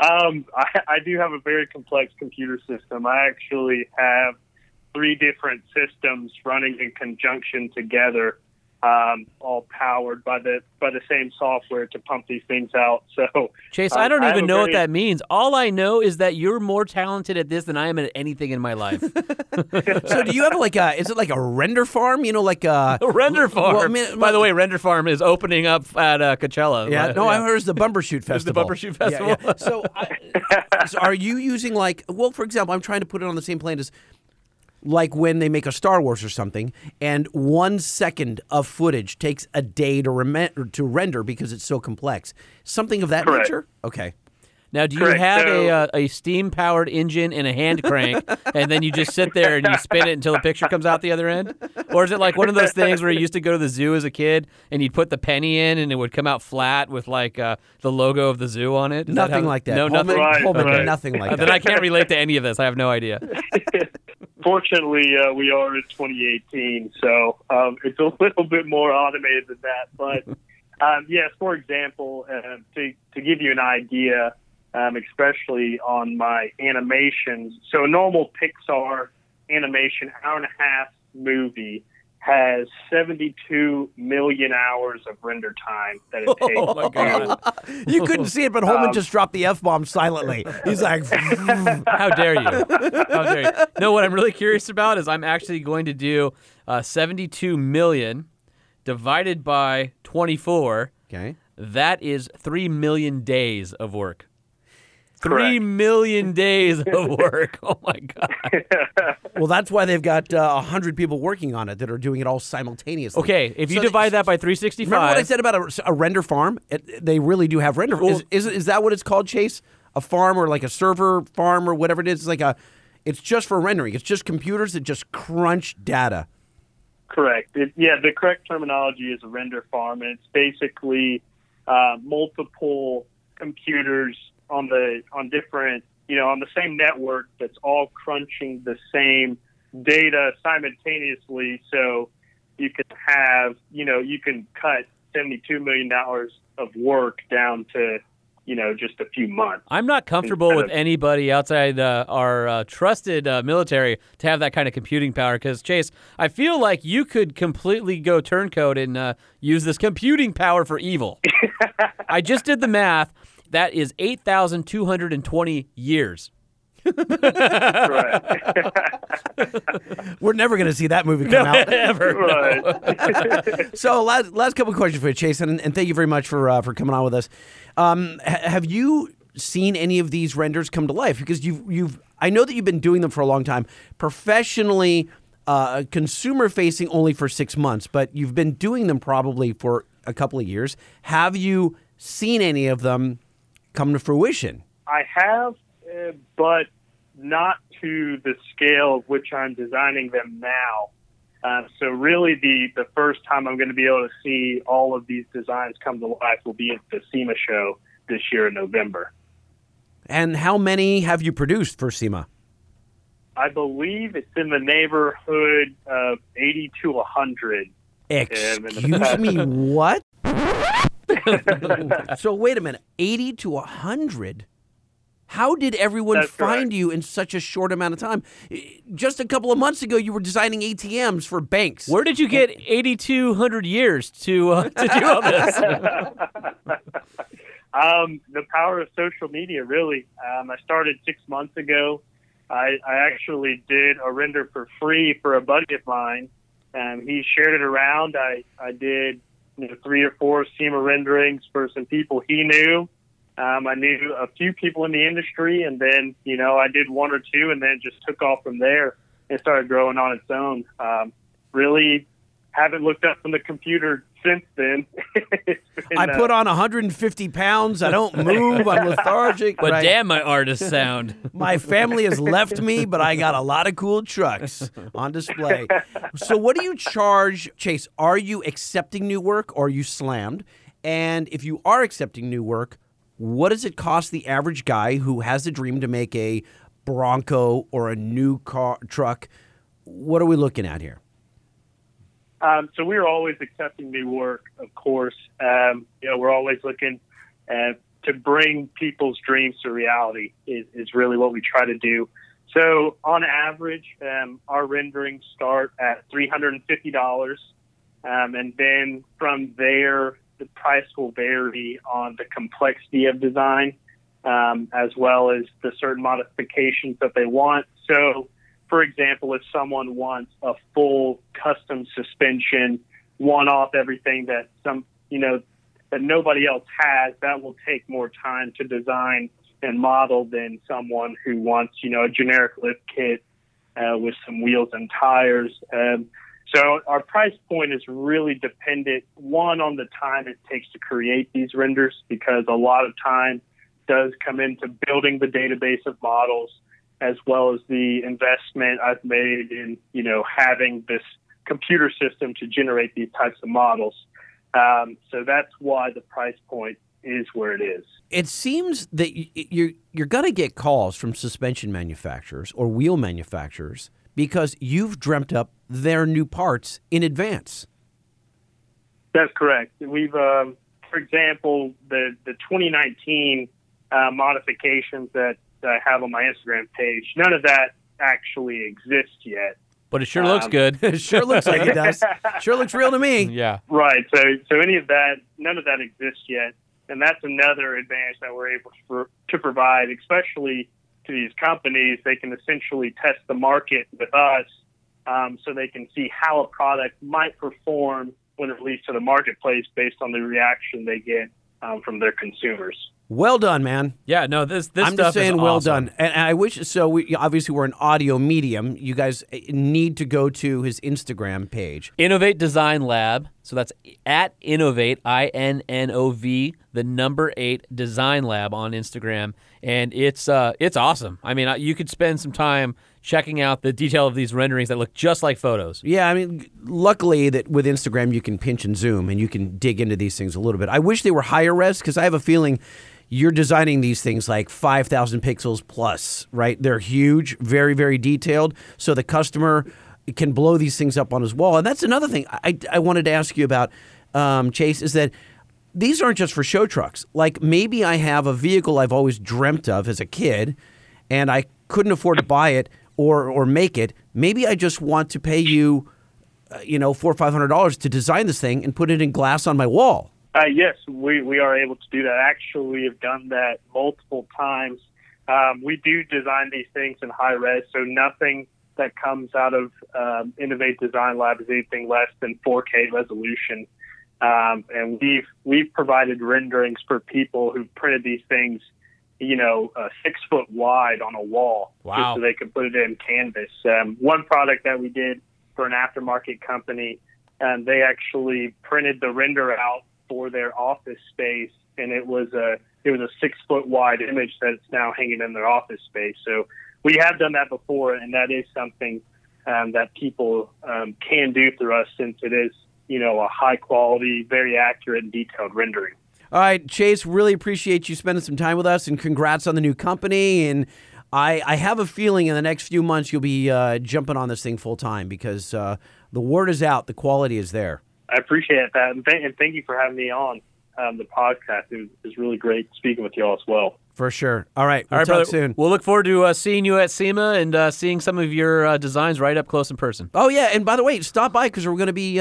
I do have a very complex computer system. I actually have 3 different systems running in conjunction together, all powered by the same software to pump these things out. So, Chase, I don't even know what that means. All I know is that you're more talented at this than I am at anything in my life. So, do you have is it like a render farm? A render farm. Well, I mean, by the way, render farm is opening up at Coachella. Yeah, I heard it was the Bumbershoot Festival. It's the Bumbershoot Festival. Yeah, yeah. So are you using for example, I'm trying to put it on the same plane as, like when they make a Star Wars or something, and 1 second of footage takes a day to render because it's so complex. Something of that Correct. Nature? Okay. Now, do you Correct. Have a steam-powered engine and a hand crank, and then you just sit there and you spin it until the picture comes out the other end? Or is it like one of those things where you used to go to the zoo as a kid, and you'd put the penny in, and it would come out flat with the logo of the zoo on it? Is nothing like that. No, nothing. Right. Nothing like that. Then I can't relate to any of this. I have no idea. Fortunately, we are in 2018, so it's a little bit more automated than that. But yes, for example, to give you an idea. Especially on my animations. So a normal Pixar animation, hour-and-a-half movie has 72 million hours of render time that it takes. Oh, my God. You couldn't see it, but Holman just dropped the F-bomb silently. He's like, how dare you? How dare you? No, what I'm really curious about is I'm actually going to do 72 million divided by 24. Okay. That is 3 million days of work. 3 million days of work. Oh, my God. Well, that's why they've got 100 people working on it that are doing it all simultaneously. Okay, if you divide that by 365. Remember what I said about a render farm? They really do have render farms. Is that what it's called, Chase? A farm or like a server farm or whatever it is? It's just for rendering. It's just computers that just crunch data. Correct. The correct terminology is a render farm, and it's basically multiple computers on different, on the same network that's all crunching the same data simultaneously. So you can have, you can cut $72 million of work down to, just a few months. I'm not comfortable with anybody outside our trusted military to have that kind of computing power because, Chase, I feel like you could completely go turncoat and use this computing power for evil. I just did the math. That is 8,220 years. We're never going to see that movie come out. Ever. Right. So last couple of questions for you, Chase, and thank you very much for coming on with us. Have you seen any of these renders come to life? Because I know that you've been doing them for a long time, professionally, consumer-facing only for 6 months, but you've been doing them probably for a couple of years. Have you seen any of them come to fruition? I have, but not to the scale of which I'm designing them now. So really the first time I'm going to be able to see all of these designs come to life will be at the SEMA show this year in November. And how many have you produced for SEMA? I believe it's in the neighborhood of 80 to 100. Excuse me, what? So wait a minute, 80 to 100? How did everyone find you in such a short amount of time? Just a couple of months ago, you were designing ATMs for banks. Where did you get 8,200 years to do all this? The power of social media, really. I started 6 months ago. I actually did a render for free for a buddy of mine. He shared it around. I did 3 or 4 SEMA renderings for some people he knew. I knew a few people in the industry, and then, I did 1 or 2 and then just took off from there and started growing on its own. Really haven't looked up from the computer since then. I put on 150 pounds. I don't move. I'm lethargic. But damn, my artist sound. My family has left me, but I got a lot of cool trucks on display. So what do you charge, Chase? Are you accepting new work or are you slammed? And if you are accepting new work, what does it cost the average guy who has a dream to make a Bronco or a new car truck? What are we looking at here? So we're always accepting new work, of course. We're always looking to bring people's dreams to reality is really what we try to do. So on average, our renderings start at $350. And then from there, the price will vary on the complexity of design, as well as the certain modifications that they want. So, for example, if someone wants a full custom suspension, one-off everything that that nobody else has, that will take more time to design and model than someone who wants, a generic lift kit with some wheels and tires. So our price point is really dependent, one, on the time it takes to create these renders, because a lot of time does come into building the database of models, as well as the investment I've made in, having this computer system to generate these types of models. So that's why the price point is where it is. It seems that you're going to get calls from suspension manufacturers or wheel manufacturers because you've dreamt up their new parts in advance. That's correct. We've, for example, the 2019 modifications that I have on my Instagram page, none of that actually exists yet. But it sure looks good. It sure looks like it does. Sure looks real to me. Yeah. Right. So any of that, none of that exists yet. And that's another advantage that we're able to provide, especially to these companies. They can essentially test the market with us so they can see how a product might perform when released to the marketplace based on the reaction they get from their consumers. Well done, man. Yeah, no, this I'm stuff just saying is well awesome. Done. And I wish, so we, obviously we're an audio medium. You guys need to go to his Instagram page. Innovate Design Lab. So that's at Innovate, INNOV, 8 Design Lab on Instagram. And it's awesome. I mean, you could spend some time checking out the detail of these renderings that look just like photos. Yeah, I mean, luckily that with Instagram you can pinch and zoom and you can dig into these things a little bit. I wish they were higher res because I have a feeling you're designing these things like 5,000 pixels plus, right? They're huge, very, very detailed. So the customer can blow these things up on his wall. And that's another thing I wanted to ask you about, Chase, is that these aren't just for show trucks. Like maybe I have a vehicle I've always dreamt of as a kid and I couldn't afford to buy it or make it. Maybe I just want to pay you, $400 or $500 to design this thing and put it in glass on my wall. Yes, we are able to do that. Actually, we've done that multiple times. We do design these things in high res, so nothing that comes out of Innovate Design Lab is anything less than 4K resolution. And we've provided renderings for people who've printed these things 6 foot wide on a wall. Wow. Just so they could put it in canvas. One product that we did for an aftermarket company, they actually printed the render out for their office space, and it was a 6 foot wide image that's now hanging in their office space. So we have done that before, and that is something that people can do through us, since it is a high quality, very accurate, and detailed rendering. All right, Chase, really appreciate you spending some time with us, and congrats on the new company. And I have a feeling in the next few months you'll be jumping on this thing full time, because the word is out, the quality is there. I appreciate that, and thank you for having me on the podcast. It was really great speaking with you all as well. For sure. All right, we'll talk soon. We'll look forward to seeing you at SEMA and seeing some of your designs right up close in person. Oh, yeah, and by the way, stop by, because we're going to be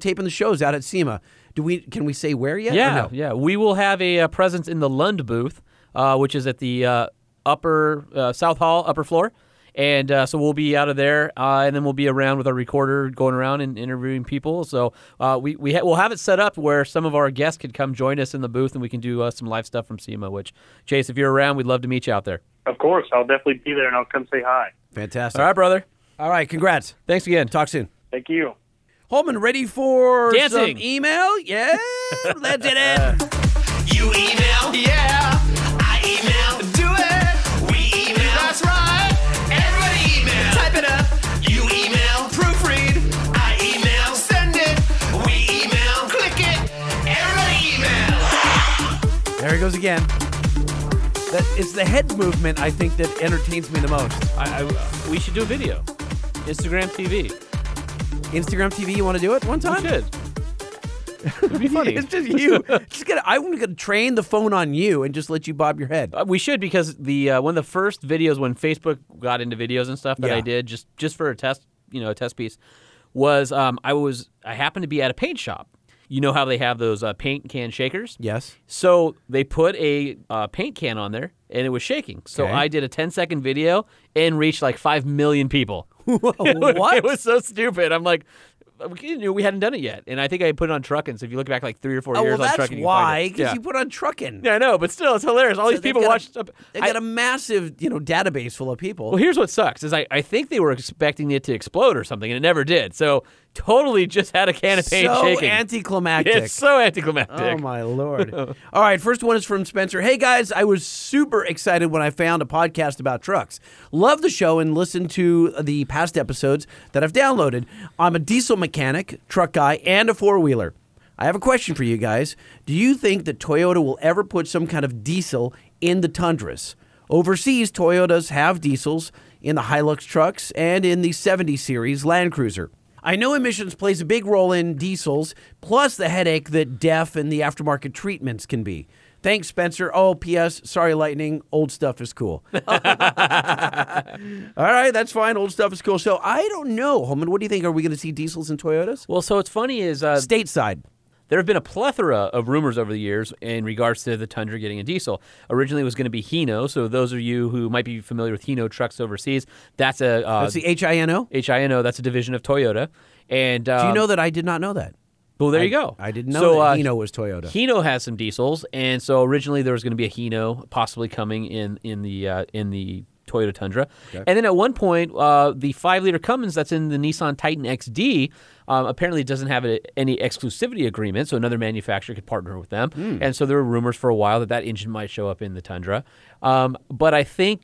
taping the shows out at SEMA. Can we say where yet? Yeah, no? Yeah. We will have a presence in the Lund booth, which is at the upper South Hall, upper floor. And so we'll be out of there, and then we'll be around with our recorder going around and interviewing people. So we'll have it set up where some of our guests could come join us in the booth, and we can do some live stuff from SEMA, which, Chase, if you're around, we'd love to meet you out there. Of course. I'll definitely be there, and I'll come say hi. Fantastic. All right, brother. All right, congrats. Thanks again. Talk soon. Thank you. Holman, ready for dancing. Some email? Yeah, let's hit it. You email? Yeah. I email. Do it. We email. That's right. Everybody email. Type it up. You email. Proofread. I email. Send it. We email. Click it. Everybody email. There he goes again. It's the head movement, I think, that entertains me the most. We should do a video. Instagram TV. Instagram TV, you want to do it one time? We should. It'd be funny. It's just you. I'm going to train the phone on you and just let you bob your head. We should, because the one of the first videos when Facebook got into videos and stuff that I did just for a test, a test piece, was I happened to be at a paint shop. You know how they have those paint can shakers? Yes. So they put a paint can on there, and it was shaking. So I did a 10-second video and reached like 5 million people. What? It was so stupid. I'm like, we hadn't done it yet. And I think I put it on Truckin'. So if you look back like 3 or 4 years on Truckin', that's why, because you put on Truckin'. Yeah, I know, but still, it's hilarious. All these people watched. They got a massive, database full of people. Well, here's what sucks is I think they were expecting it to explode or something, and it never did. So totally just had a can of paint shaking. Anticlimactic. It's so anticlimactic. Oh, my Lord. All right, first one is from Spencer. Hey, guys, I was super excited when I found a podcast about trucks. Love the show and listen to the past episodes that I've downloaded. I'm a diesel mechanic, truck guy, and a four-wheeler. I have a question for you guys. Do you think that Toyota will ever put some kind of diesel in the Tundras? Overseas, Toyotas have diesels in the Hilux trucks and in the 70 Series Land Cruiser. I know emissions plays a big role in diesels, plus the headache that DEF and the aftermarket treatments can be. Thanks, Spencer. Oh, P.S. Sorry, Lightning. Old stuff is cool. All right, that's fine. Old stuff is cool. So I don't know, Holman. What do you think? Are we going to see diesels in Toyotas? Well, so it's funny is stateside. There have been a plethora of rumors over the years in regards to the Tundra getting a diesel. Originally, it was going to be Hino. So those of you who might be familiar with Hino trucks overseas, that's a... that's the H-I-N-O? H-I-N-O. That's a division of Toyota. And do you know that I did not know that? Well, there you go. I didn't know that Hino was Toyota. Hino has some diesels. And so originally, there was going to be a Hino possibly coming in the Toyota Tundra. Okay. And then at one point, the 5-liter Cummins that's in the Nissan Titan XD apparently doesn't have any exclusivity agreement, so another manufacturer could partner with them. And so there were rumors for a while that engine might show up in the Tundra. But I think,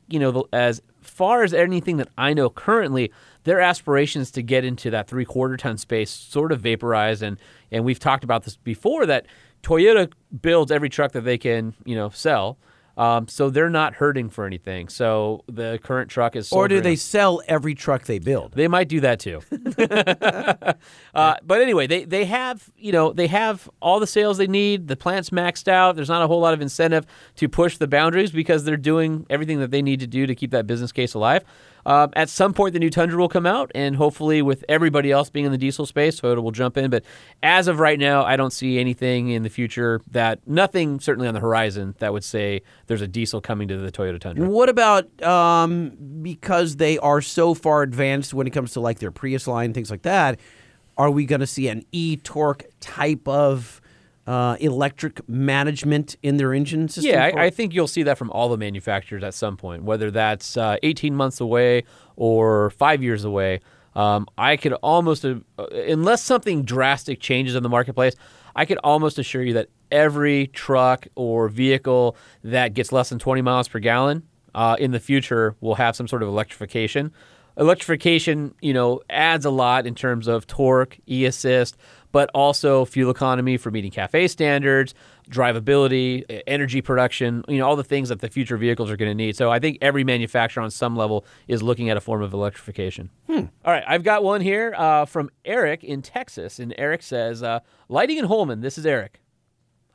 as far as anything that I know currently, their aspirations to get into that 3/4-ton space sort of vaporized. And we've talked about this before, that Toyota builds every truck that they can, sell. So they're not hurting for anything. So the current truck is sold. Or do they sell every truck they build? They might do that too. But anyway, they have they have all the sales they need. The plant's maxed out. There's not a whole lot of incentive to push the boundaries because they're doing everything that they need to do to keep that business case alive. At some point, the new Tundra will come out, and hopefully with everybody else being in the diesel space, Toyota will jump in. But as of right now, I don't see anything in the future nothing certainly on the horizon that would say there's a diesel coming to the Toyota Tundra. What about because they are so far advanced when it comes to like their Prius line, things like that, are we going to see an e-torque type of electric management in their engine system? Yeah, I think you'll see that from all the manufacturers at some point, whether that's 18 months away or 5 years away. I could almost, unless something drastic changes in the marketplace, I could almost assure you that every truck or vehicle that gets less than 20 miles per gallon in the future will have some sort of electrification. Electrification, adds a lot in terms of torque, e-assist, but also fuel economy for meeting CAFE standards, drivability, energy production, all the things that the future vehicles are going to need. So I think every manufacturer on some level is looking at a form of electrification. All right, I've got one here from Eric in Texas. And Eric says, Lighting and Holman, this is Eric.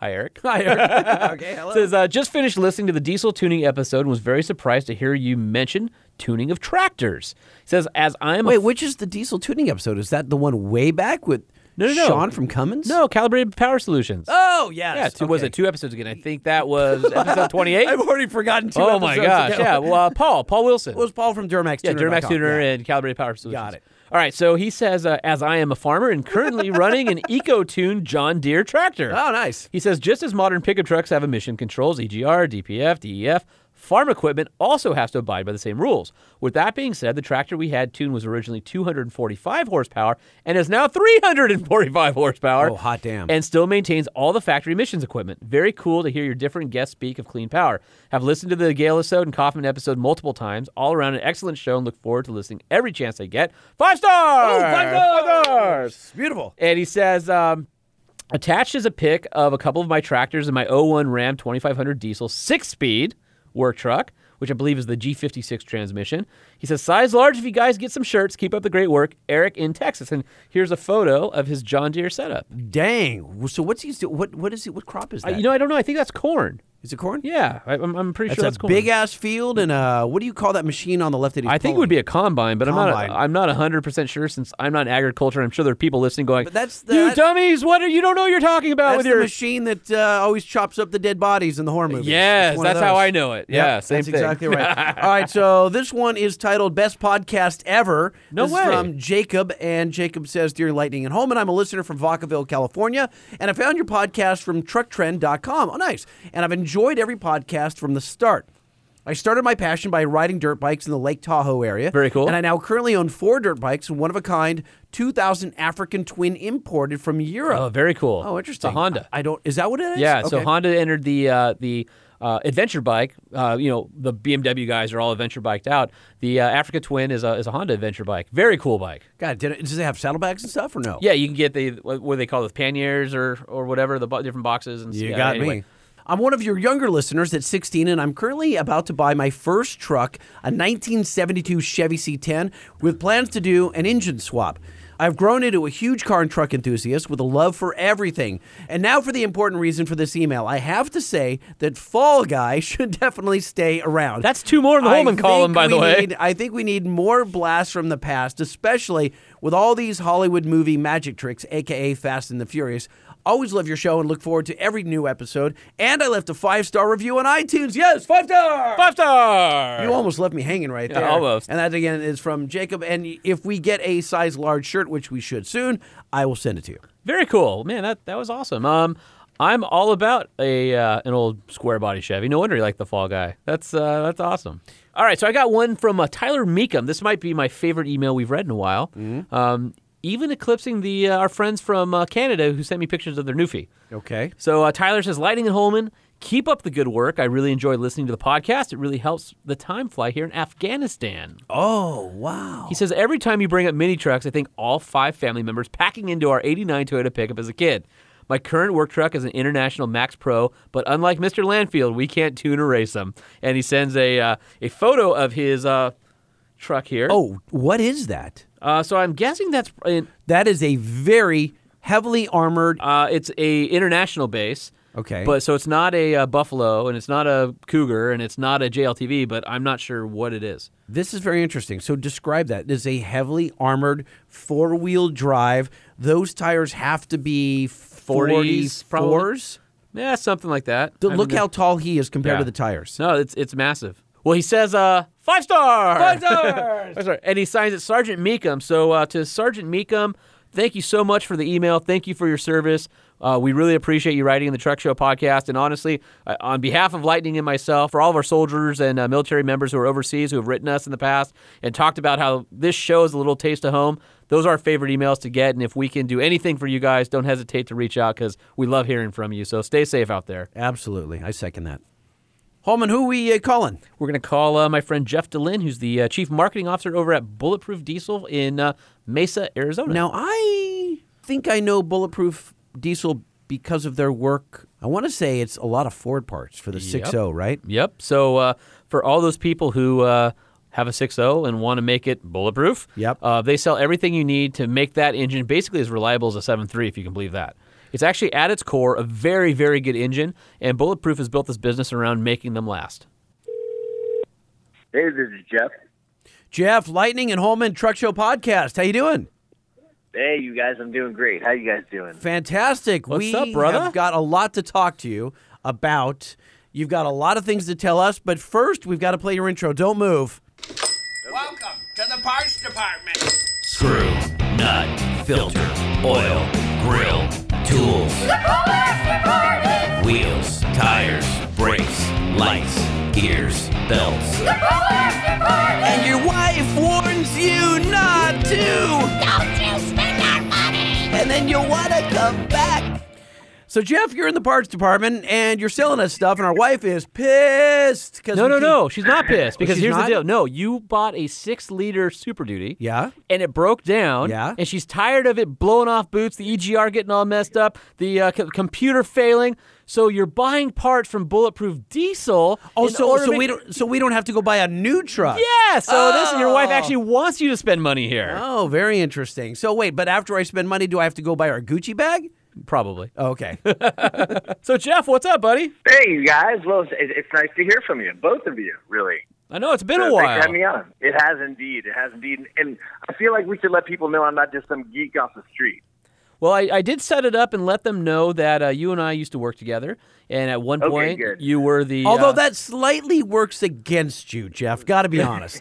Hi, Eric. Hi, Eric. Okay, hello. Says, just finished listening to the diesel tuning episode and was very surprised to hear you mention tuning of tractors. Says, Wait, which is the diesel tuning episode? Is that the one way back with... No. Sean from Cummins? No, Calibrated Power Solutions. Oh, yes. Yeah, was it 2 episodes again? I think that was episode 28. I've already forgotten 2 episodes. Oh, my gosh. Ago. Yeah, well, Paul Wilson. It was Paul from Duramax Tuner. Yeah, Duramax Tuner and Calibrated Power Solutions. Got it. All right, so he says, as I am a farmer and currently running an eco-tuned John Deere tractor. Oh, nice. He says, just as modern pickup trucks have emission controls, EGR, DPF, DEF, Farm equipment also has to abide by the same rules. With that being said, the tractor we had tuned was originally 245 horsepower and is now 345 horsepower. Oh, hot damn. And still maintains all the factory emissions equipment. Very cool to hear your different guests speak of clean power. Have listened to the Gale episode and Kaufman episode multiple times. All around an excellent show and look forward to listening every chance I get. 5 stars! Oh, 5 stars! Beautiful. And he says... attached is a pic of a couple of my tractors in my 01 Ram 2500 diesel 6-speed work truck, which I believe is the G56 transmission. He says, size large if you guys get some shirts. Keep up the great work. Eric in Texas. And here's a photo of his John Deere setup. Dang. So what's he doing? What is he? What crop is that? I don't know. I think that's corn. Is it corn? Yeah. I'm pretty sure that's corn. That's a big-ass field, and what do you call that machine on the left that he's pulling? Think it would be a combine, but combine. I'm not 100% sure since I'm not in agriculture. I'm sure there are people listening going, you dummies, you don't know what you're talking about. That's with your machine that always chops up the dead bodies in the horror movies. Yes, that's how I know it. Yeah, same thing. That's exactly right. All right, so this one is titled Best Podcast Ever. This is from Jacob, and Jacob says, Dear Lightning and Holman, I'm a listener from Vacaville, California, and I found your podcast from trucktrend.com. Oh, nice. And I've enjoyed every podcast from the start. I started my passion by riding dirt bikes in the Lake Tahoe area. Very cool. And I now currently own 4 dirt bikes, one of a kind, 2000 African twin imported from Europe. Oh, very cool. Oh, interesting. It's a Honda. I don't. Is that what it is? Yeah. Okay. So Honda entered the adventure bike. The BMW guys are all adventure biked out. The Africa Twin is a Honda adventure bike. Very cool bike. God, does it have saddlebags and stuff or no? Yeah, you can get the what do they call those panniers or whatever the different boxes and. You got me. I'm one of your younger listeners at 16, and I'm currently about to buy my first truck, a 1972 Chevy C10, with plans to do an engine swap. I've grown into a huge car and truck enthusiast with a love for everything. And now for the important reason for this email. I have to say that Fall Guy should definitely stay around. That's 2 more in the Holman column, by the way. I think we need more blasts from the past, especially with all these Hollywood movie magic tricks, a.k.a. Fast and the Furious. Always love your show and look forward to every new episode. And I left a 5-star review on iTunes. Yes, 5 stars! 5 stars! You almost left me hanging right there. Yeah, almost. And that, again, is from Jacob. And if we get a size large shirt, which we should soon, I will send it to you. Very cool. Man, that was awesome. I'm all about an old square body Chevy. No wonder you like the Fall Guy. That's awesome. All right, so I got one from Tyler Meekum. This might be my favorite email we've read in a while. Mm-hmm. Even eclipsing the our friends from Canada who sent me pictures of their Newfie. Okay. So Tyler says, Lightning and Holman, keep up the good work. I really enjoy listening to the podcast. It really helps the time fly here in Afghanistan. Oh, wow. He says, every time you bring up mini trucks, I think all 5 family members packing into our 89 Toyota pickup as a kid. My current work truck is an International Max Pro, but unlike Mr. Landfield, we can't tune or race them. And he sends a photo of his truck here. Oh, what is that? So I'm guessing that is a very heavily armored. It's a international base. Okay. But so it's not a Buffalo, and it's not a Cougar, and it's not a JLTV, but I'm not sure what it is. This is very interesting. So describe that. It is a heavily armored 4-wheel drive. Those tires have to be 40s, probably. 4s? Yeah, something like that. How tall he is compared to the tires. No, it's massive. Well, he says, 5 stars! 5 stars! 5 stars! And he signs it Sergeant Meekum. So to Sergeant Meekum, thank you so much for the email. Thank you for your service. We really appreciate you writing in the Truck Show podcast. And honestly, on behalf of Lightning and myself, for all of our soldiers and military members who are overseas who have written us in the past and talked about how this show is a little taste of home, those are our favorite emails to get. And if we can do anything for you guys, don't hesitate to reach out because we love hearing from you. So stay safe out there. Absolutely. I second that. Holman, who are we calling? We're going to call my friend Jeff Dillon, who's the Chief Marketing Officer over at Bulletproof Diesel in Mesa, Arizona. Now, I think I know Bulletproof Diesel because of their work. I want to say it's a lot of Ford parts for the 6.0, right? Yep. So for all those people who have a 6.0 and want to make it bulletproof, they sell everything you need to make that engine basically as reliable as a 7.3, if you can believe that. It's actually, at its core, a very, very good engine, and Bulletproof has built this business around making them last. Hey, this is Jeff. Jeff, Lightning and Holman Truck Show Podcast. How you doing? Hey, you guys. I'm doing great. How you guys doing? Fantastic. What's up, brother? We've got a lot to talk to you about. You've got a lot of things to tell us, but first, we've got to play your intro. Don't move. Welcome to the Parts Department. Screw, nut, filter, oil, grill, tools, wheels, tires, brakes, lights, gears, bells. And your wife warns you not to. Don't you spend our money. And then you want to come back. So, Jeff, you're in the parts department, and you're selling us stuff, and our wife is pissed. No. She's not pissed, because here's the deal. No, you bought a 6-liter Super Duty. Yeah. And it broke down. Yeah. And she's tired of it blowing off boots, the EGR getting all messed up, the computer failing. So you're buying parts from Bulletproof Diesel. Oh, so we don't have to go buy a new truck. Yeah. So your wife actually wants you to spend money here. Oh, very interesting. So wait, but after I spend money, do I have to go buy our Gucci bag? Probably. Okay. So, Jeff, what's up, buddy? Hey, you guys. Well, it's nice to hear from you, both of you, really. I know. It's been a while. Thanks for having me on. It has indeed. It has indeed. And I feel like we should let people know I'm not just some geek off the street. Well, I did set it up and let them know that you and I used to work together, and at one point you were the... Although that slightly works against you, Jeff. Got to be honest.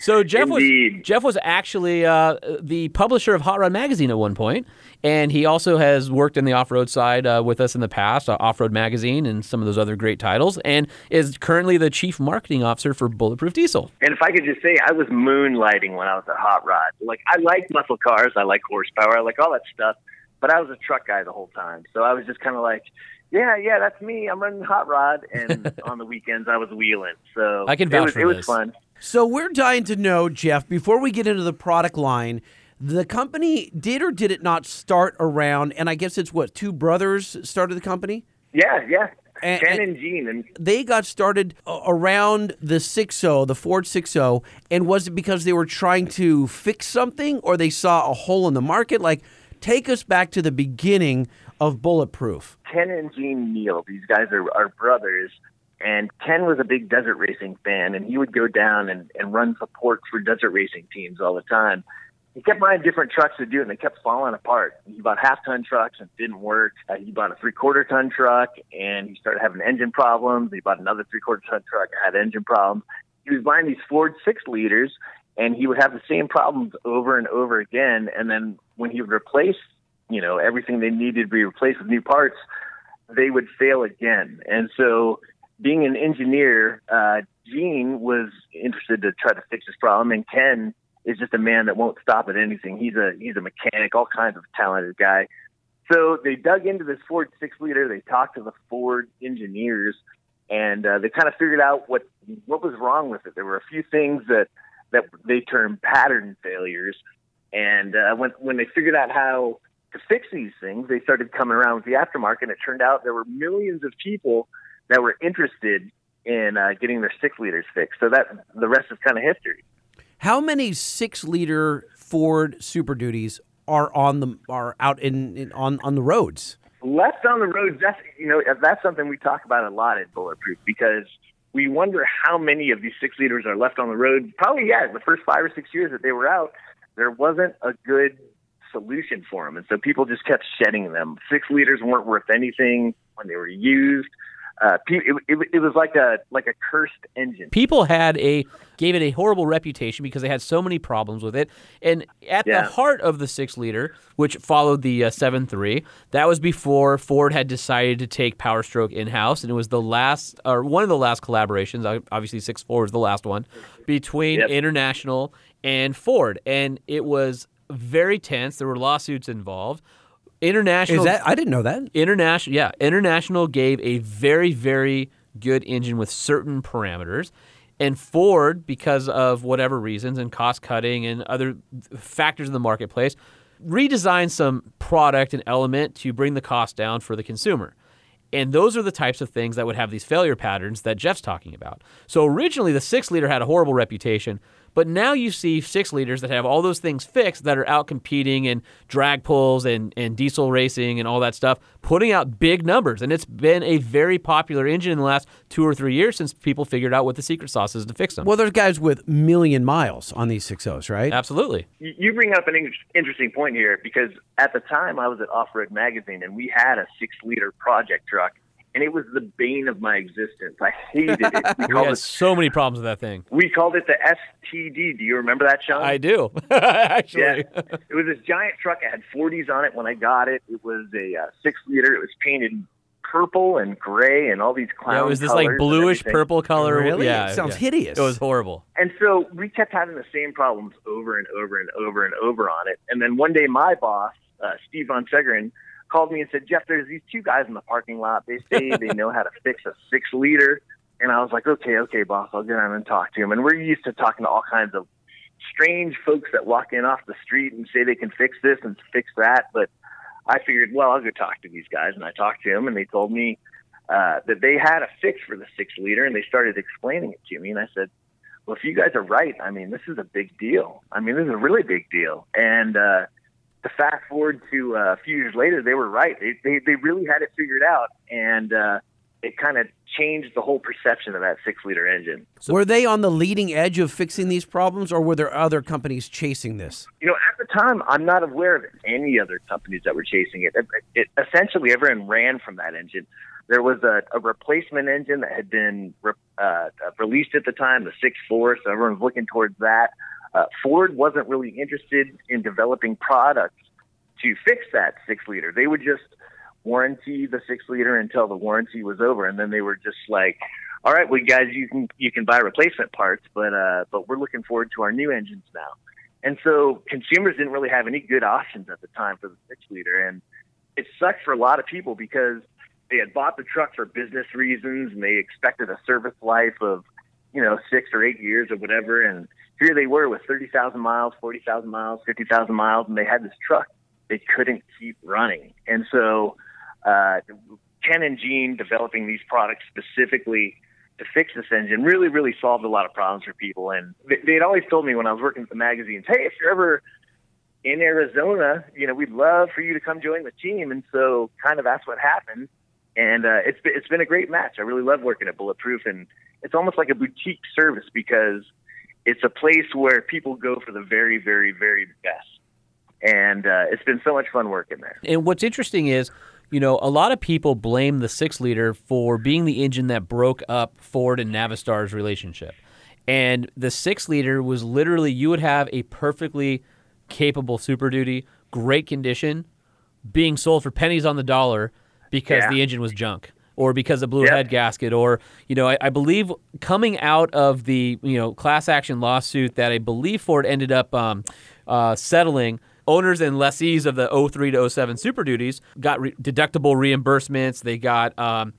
So Jeff was actually the publisher of Hot Rod Magazine at one point, and he also has worked in the off-road side with us in the past, Off-Road Magazine and some of those other great titles, and is currently the chief marketing officer for Bulletproof Diesel. And if I could just say, I was moonlighting when I was at Hot Rod. Like, I like muscle cars. I like horsepower. I like all that stuff, but I was a truck guy the whole time, so I was just kind of like, yeah, that's me, I'm running Hot Rod, and on the weekends I was wheeling, so I can vouch for this. It was fun. So we're dying to know, Jeff, before we get into the product line, the company did or did it not start around, and I guess it's what, two brothers started the company? Yeah. Ken and Gene. And they got started around the Ford 6.0, and was it because they were trying to fix something or they saw a hole in the market? Like, take us back to the beginning of Bulletproof. Ken and Gene Neal, these guys are brothers, and Ken was a big desert racing fan, and he would go down and run support for desert racing teams all the time. He kept buying different trucks to do it, and they kept falling apart. He bought half-ton trucks, and it didn't work. He bought a three-quarter-ton truck, and he started having engine problems. He bought another three-quarter-ton truck, had engine problems. He was buying these Ford 6-liters, and he would have the same problems over and over again. And then when he would replace, everything they needed to be replaced with new parts, they would fail again. And so being an engineer, Gene was interested to try to fix this problem, and Ken is just a man that won't stop at anything. He's a mechanic, all kinds of talented guy. So they dug into this Ford 6-liter. They talked to the Ford engineers, and they kind of figured out what was wrong with it. There were a few things that they termed pattern failures. And when they figured out how to fix these things, they started coming around with the aftermarket. And it turned out there were millions of people that were interested in getting their 6-liters fixed. So that the rest is kind of history. How many 6-liter Ford Super Duties are out on the roads? Left on the roads, that's something we talk about a lot at Bulletproof, because we wonder how many of these 6-liters are left on the road. Probably, the first 5 or 6 years that they were out, there wasn't a good solution for them, and so people just kept shedding them. 6-liters weren't worth anything when they were used. It was like a cursed engine. People gave it a horrible reputation because they had so many problems with it. And at the heart of the 6-liter, which followed the 7.3, that was before Ford had decided to take Power Stroke in-house. And it was the last, or one of the last collaborations, obviously 6.4 was the last one, between International and Ford. And it was very tense. There were lawsuits involved. International. Is that? I didn't know that. International. Yeah, International gave a very, very good engine with certain parameters, and Ford, because of whatever reasons and cost cutting and other factors in the marketplace, redesigned some product and element to bring the cost down for the consumer. And those are the types of things that would have these failure patterns that Jeff's talking about. So originally, the 6-liter had a horrible reputation. But now you see 6-liters that have all those things fixed that are out competing in drag pulls and diesel racing and all that stuff, putting out big numbers. And it's been a very popular engine in the last 2 or 3 years since people figured out what the secret sauce is to fix them. Well, there's guys with million miles on these 6.0s, right? Absolutely. You bring up an interesting point here, because at the time I was at Off-Road Magazine, and we had a 6-liter project truck. And it was the bane of my existence. I hated it. We had so many problems with that thing. We called it the STD. Do you remember that, Sean? I do, actually. Yeah. It was this giant truck. It had 40s on it when I got it. It was a 6-liter. It was painted purple and gray and all these clown colors. It was this like bluish purple color. Really? Yeah, it sounds hideous. It was horrible. And so we kept having the same problems over and over and over and over on it. And then one day my boss, Steve Von Segren, called me and said, Jeff, there's these two guys in the parking lot. They say they know how to fix a 6-liter. And I was like, okay, boss, I'll get on and talk to him. And we're used to talking to all kinds of strange folks that walk in off the street and say they can fix this and fix that. But I figured, well, I'll go talk to these guys. And I talked to them, and they told me that they had a fix for the 6-liter, and they started explaining it to me. And I said, well, if you guys are right, I mean, this is a big deal. I mean, this is a really big deal. And to fast forward to a few years later, they were right. They really had it figured out. And it kind of changed the whole perception of that 6-liter engine. So were they on the leading edge of fixing these problems, or were there other companies chasing this? You know, at the time, I'm not aware of any other companies that were chasing it. It essentially, everyone ran from that engine. There was a replacement engine that had been released at the time, the 6.4, so everyone was looking towards that. Ford wasn't really interested in developing products to fix that 6-liter. They would just warranty the 6-liter until the warranty was over, and then they were just like, all right, well, guys, you can buy replacement parts, but we're looking forward to our new engines now. And so consumers didn't really have any good options at the time for the 6-liter, and it sucked for a lot of people because they had bought the truck for business reasons, and they expected a service life of, 6 or 8 years or whatever, and here they were with 30,000 miles, 40,000 miles, 50,000 miles, and they had this truck they couldn't keep running. And so Ken and Gene developing these products specifically to fix this engine really, really solved a lot of problems for people. And they'd always told me when I was working at the magazines, hey, if you're ever in Arizona, we'd love for you to come join the team. And so kind of that's what happened. And it's been a great match. I really love working at Bulletproof. And it's almost like a boutique service because it's a place where people go for the very, very, very best. And it's been so much fun working there. And what's interesting is, a lot of people blame the 6-liter for being the engine that broke up Ford and Navistar's relationship. And the 6-liter was literally, you would have a perfectly capable Super Duty, great condition, being sold for pennies on the dollar because the engine was junk or because it blew a head gasket. Or, I believe coming out of the, class action lawsuit that I believe Ford ended up settling, owners and lessees of the 03 to 07 Super Duties got deductible reimbursements. They got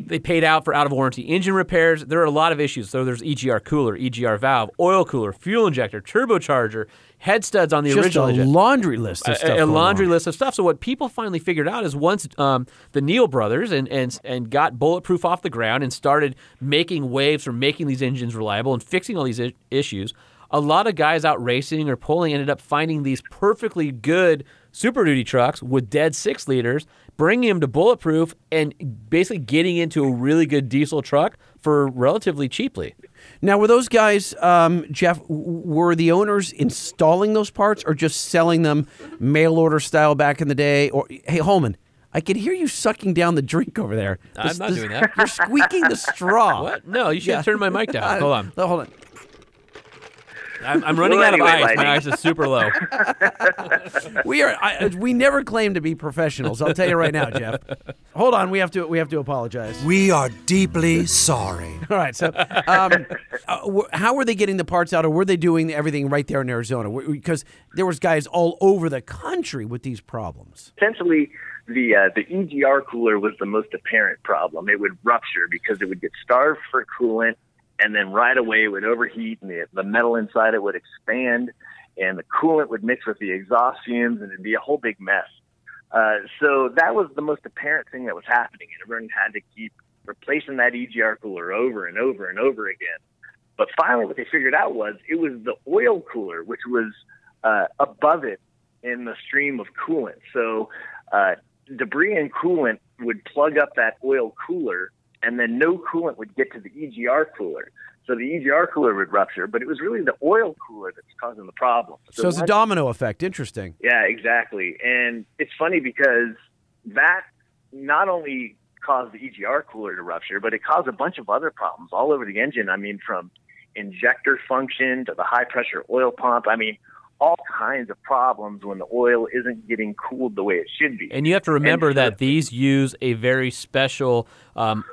they paid out for out-of-warranty engine repairs. There are a lot of issues. So there's EGR cooler, EGR valve, oil cooler, fuel injector, turbocharger, head studs on the original engine. Just a laundry list of stuff. A laundry list of stuff. So what people finally figured out is once the Neal brothers and got Bulletproof off the ground and started making waves for making these engines reliable and fixing all these issues, a lot of guys out racing or pulling ended up finding these perfectly good Super Duty trucks with dead 6-liters, bringing them to Bulletproof, and basically getting into a really good diesel truck for relatively cheaply. Now, were those guys, Jeff, were the owners installing those parts or just selling them mail-order style back in the day? Or hey, Holman, I can hear you sucking down the drink over there. I'm not doing that. You're squeaking the straw. What? No, you should turn my mic down. Hold on. I'm running out of ice. My ice is super low. We never claim to be professionals. I'll tell you right now, Jeff. Hold on. We have to apologize. We are deeply sorry. All right. So, how were they getting the parts out, or were they doing everything right there in Arizona? Because there was guys all over the country with these problems. Essentially, the EGR cooler was the most apparent problem. It would rupture because it would get starved for coolant. And then right away it would overheat, and the metal inside it would expand, and the coolant would mix with the exhaust fumes, and it'd be a whole big mess. So that was the most apparent thing that was happening, and everyone had to keep replacing that EGR cooler over and over and over again. But finally what they figured out was it was the oil cooler, which was above it in the stream of coolant. So debris and coolant would plug up that oil cooler, and then no coolant would get to the EGR cooler. So the EGR cooler would rupture, but it was really the oil cooler that's causing the problem. So it's a domino effect. Interesting. Yeah, exactly. And it's funny because that not only caused the EGR cooler to rupture, but it caused a bunch of other problems all over the engine. I mean, from injector function to the high-pressure oil pump. I mean, all kinds of problems when the oil isn't getting cooled the way it should be. And you have to remember that these use a very special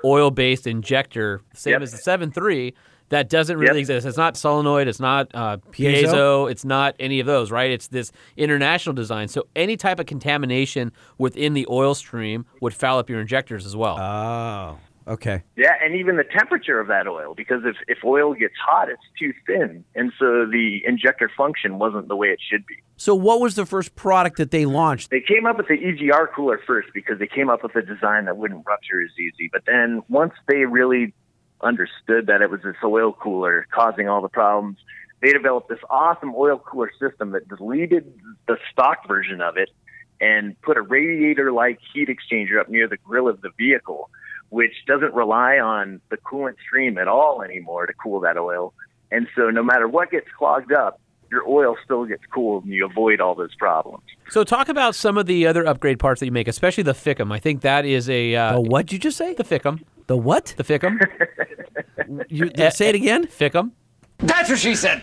oil-based injector, same as the 7.3, that doesn't really exist. It's not solenoid. It's not piezo. It's not any of those, right? It's this international design. So any type of contamination within the oil stream would foul up your injectors as well. Oh, okay. Yeah, and even the temperature of that oil, because if oil gets hot, it's too thin. And so the injector function wasn't the way it should be. So what was the first product that they launched? They came up with the EGR cooler first because they came up with a design that wouldn't rupture as easy. But then once they really understood that it was this oil cooler causing all the problems, they developed this awesome oil cooler system that deleted the stock version of it and put a radiator-like heat exchanger up near the grill of the vehicle, which doesn't rely on the coolant stream at all anymore to cool that oil. And so no matter what gets clogged up, your oil still gets cooled and you avoid all those problems. So talk about some of the other upgrade parts that you make, especially the FICM. I think that is a... the what did you just say? The FICM. The what? The FICM. Say it again? FICM. That's what she said.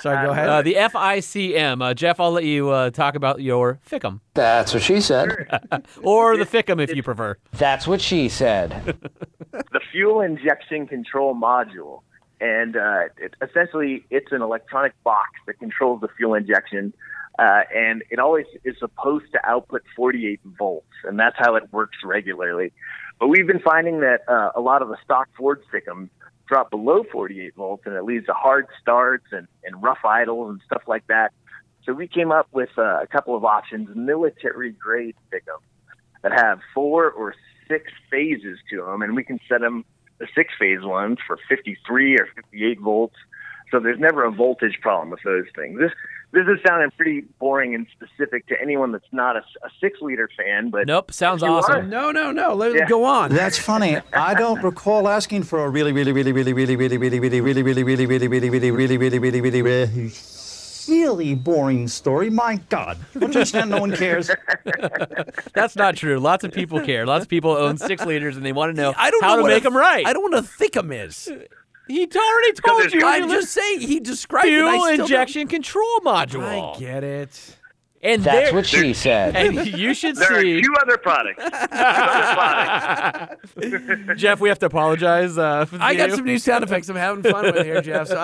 Sorry, go ahead. The FICM. Jeff, I'll let you talk about your FICM. That's what she said. Or the FICM, if you prefer. That's what she said. The fuel injection control module. And essentially, it's an electronic box that controls the fuel injection. And it always is supposed to output 48 volts, and that's how it works regularly. But we've been finding that a lot of the stock Ford FICMs drop below 48 volts, and it leads to hard starts and rough idles and stuff like that. So we came up with a couple of options, military-grade FICMs that have 4 or 6 phases to them, and we can set them, the 6-phase ones, for 53 or 58 volts. So there's never a voltage problem with those things. This is sounding pretty boring and specific to anyone that's not a 6-liter fan, but nope, sounds awesome. No, let it go on. That's funny. I don't recall asking for a really silly, boring story. My God. Don't you stand? No one cares. That's not true. Lots of people care. Lots of people own 6 liters and they want to know how to make them right. I don't know what a FICM is. He already told you. I'm just saying he described fuel injection control module. I get it. And that's what she said. And you should see. There are two other products. Jeff, we have to apologize. I got some new sound effects I'm having fun with here, Jeff. So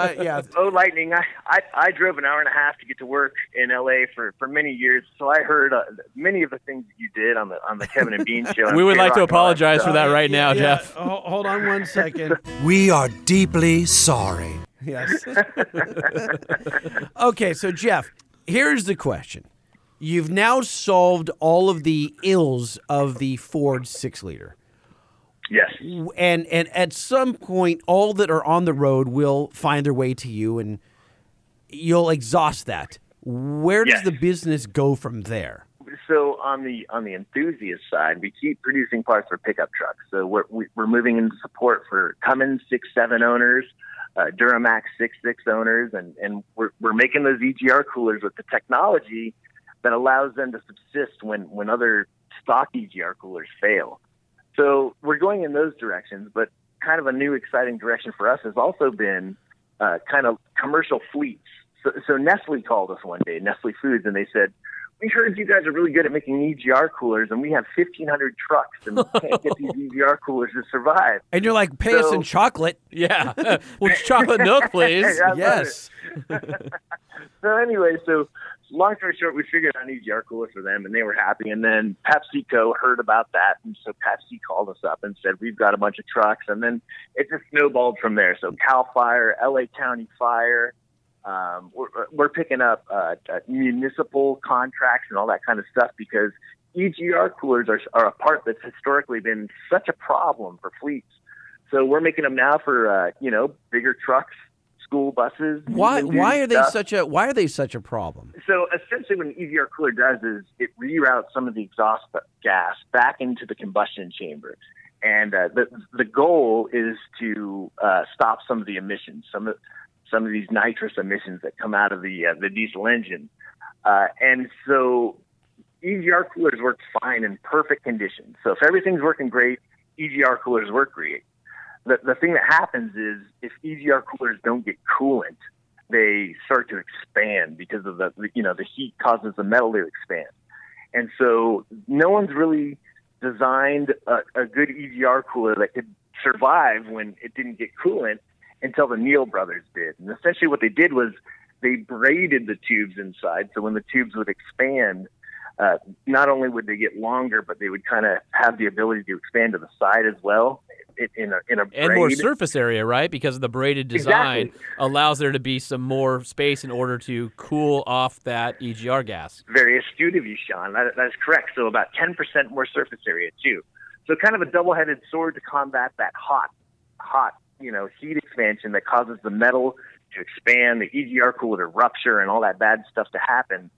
Oh, lightning! I drove an hour and a half to get to work in L.A. for many years, so I heard many of the things that you did on the Kevin and Bean show. We would like to apologize for that right now, Jeff. Oh, hold on one second. We are deeply sorry. Yes. Okay, so Jeff, here's the question. You've now solved all of the ills of the Ford 6-liter. Yes. And at some point, all that are on the road will find their way to you, and you'll exhaust that. Where does the business go from there? So on the enthusiast side, we keep producing parts for pickup trucks. So we're moving into support for Cummins 6-7 owners, Duramax 6-6 owners, and we're making those EGR coolers with the technology that allows them to subsist when other stock EGR coolers fail. So we're going in those directions, but kind of a new exciting direction for us has also been kind of commercial fleets. So Nestle called us one day, Nestle Foods, and they said, "We heard you guys are really good at making EGR coolers, and we have 1,500 trucks, and we can't get these EGR coolers to survive." And you're like, "Pay us in chocolate." Yeah. Well, chocolate milk, please. Yes. So anyway, long story short, we figured out an EGR cooler for them, and they were happy. And then PepsiCo heard about that, and so Pepsi called us up and said, "We've got a bunch of trucks." And then it just snowballed from there. So Cal Fire, LA County Fire, we're picking up municipal contracts and all that kind of stuff, because EGR coolers are a part that's historically been such a problem for fleets. So we're making them now for bigger trucks, school buses. Why are they such a problem? So essentially, what an EGR cooler does is it reroutes some of the exhaust gas back into the combustion chamber, and the goal is to stop some of the emissions, some of these nitrous emissions that come out of the diesel engine. And so EGR coolers work fine in perfect condition. So if everything's working great, EGR coolers work great. The thing that happens is if EGR coolers don't get coolant, they start to expand because of the heat causes the metal to expand. And so no one's really designed a good EGR cooler that could survive when it didn't get coolant until the Neal brothers did. And essentially what they did was they braided the tubes inside. So when the tubes would expand, not only would they get longer, but they would kind of have the ability to expand to the side as well in a braid. And more surface area, right? Because the braided design allows there to be some more space in order to cool off that EGR gas. Very astute of you, Sean. That is correct. So about 10% more surface area, too. So kind of a double-headed sword to combat that hot heat expansion that causes the metal to expand, the EGR cooler to rupture, and all that bad stuff to happen.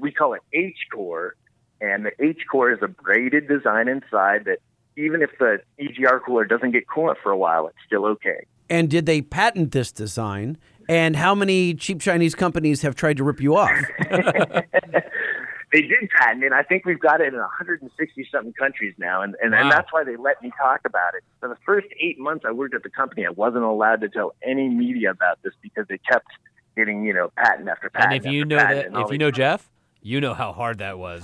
We call it H-core, and the H-core is a braided design inside that even if the EGR cooler doesn't get coolant for a while, it's still okay. And did they patent this design? And how many cheap Chinese companies have tried to rip you off? They did patent it. I think we've got it in 160-something countries now, and that's why they let me talk about it. For the first 8 months I worked at the company, I wasn't allowed to tell any media about this because they kept getting, patent after patent. And if you know Jeff, you know how hard that was.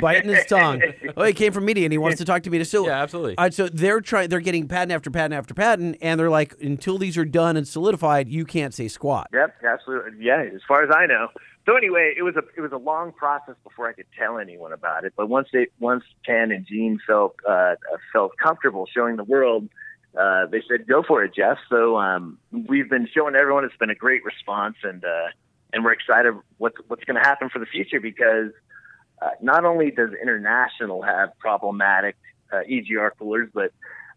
Biting his tongue. Oh, he came from media and he wants to talk to me. Yeah, absolutely. So they're getting patent after patent after patent, and they're like, until these are done and solidified, you can't say squat. Yep, absolutely. Yeah, as far as I know. So anyway, it was a long process before I could tell anyone about it. But once Ken and Gene felt comfortable showing the world, they said, "Go for it, Jeff." So we've been showing everyone. It's been a great response, and we're excited what's going to happen for the future because not only does International have problematic EGR coolers, but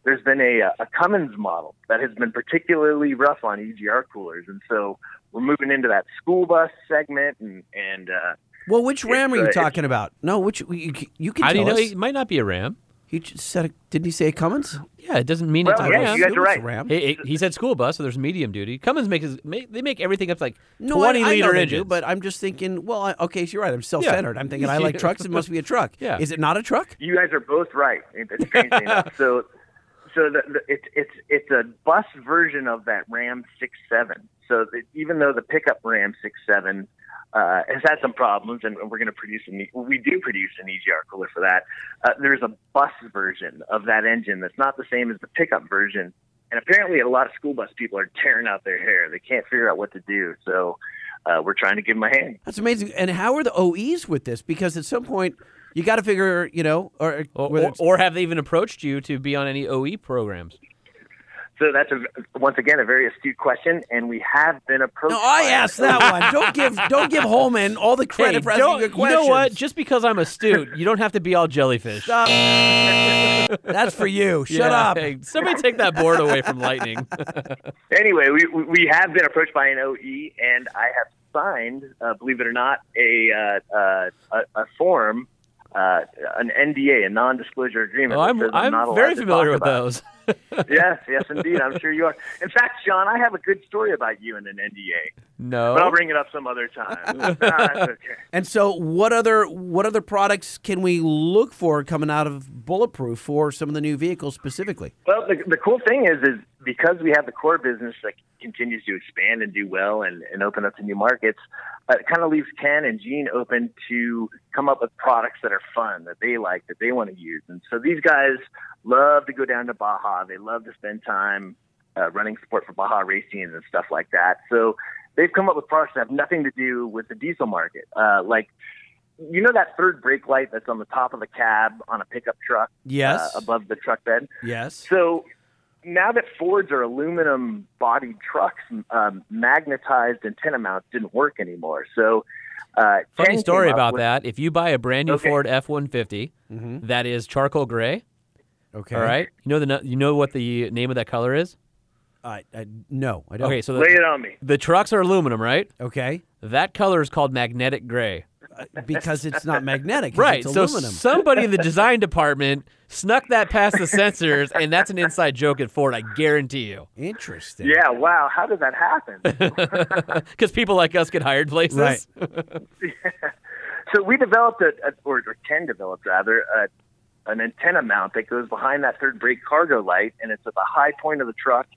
there's been a Cummins model that has been particularly rough on EGR coolers, and so we're moving into that school bus segment and well, which Ram are you talking about? No, which you can. How do you know? It might not be a Ram. He just said, didn't he say a Cummins? Yeah, it doesn't mean it's a Ram. You guys are right. Ram. He said school bus, so there's medium duty. Cummins they make everything up to like 20-liter engines. But I'm just thinking, so you're right. I'm self-centered. Yeah. I'm thinking I like trucks. It must be a truck. Yeah. Is it not a truck? You guys are both right. It's crazy enough. So it's a bus version of that Ram 6.7. So even though the pickup Ram 6.7 has had some problems, and we're going to produce an EGR cooler for that. There's a bus version of that engine that's not the same as the pickup version, and apparently a lot of school bus people are tearing out their hair. They can't figure out what to do, so we're trying to give them a hand. That's amazing. And how are the OEs with this? Because at some point you got to figure, or have they even approached you to be on any OE programs? So that's, once again, a very astute question, and we have been approached. No, I asked that one. Don't give Holman all the credit for asking good questions. You know what? Just because I'm astute, you don't have to be all jellyfish. Stop. That's for you. Shut up. Hey, somebody take that board away from Lightning. Anyway, we have been approached by an OE, and I have signed, believe it or not, a form, an NDA, a non-disclosure agreement. Well, I'm very familiar with those. Yes, indeed. I'm sure you are. In fact, Sean, I have a good story about you and an NDA. No, but I'll bring it up some other time. That's okay. And so, what other products can we look for coming out of Bulletproof for some of the new vehicles specifically? Well, the cool thing is because we have the core business that continues to expand and do well and open up to new markets, it kind of leaves Ken and Gene open to come up with products that are fun, that they like, that they want to use. And so these guys love to go down to Baja. They love to spend time running support for Baja racing and stuff like that. So they've come up with products that have nothing to do with the diesel market. Like that third brake light that's on the top of the cab on a pickup truck? Yes. Above the truck bed? Yes. So now that Fords or aluminum-bodied trucks, magnetized antenna mounts didn't work anymore. So, funny story about that. If you buy a brand new Ford F-150 that is charcoal gray, okay, all right, you know what the name of that color is? No, I don't. Okay, so lay it on me. The trucks are aluminum, right? Okay, that color is called magnetic gray. Because it's not magnetic, right? It's aluminum. So somebody in the design department snuck that past the sensors, and that's an inside joke at Ford, I guarantee you. Interesting. Yeah, wow. How did that happen? Because people like us get hired places. Right. So we developed, or Ken developed rather, an antenna mount that goes behind that third brake cargo light, and it's at the high point of the truck.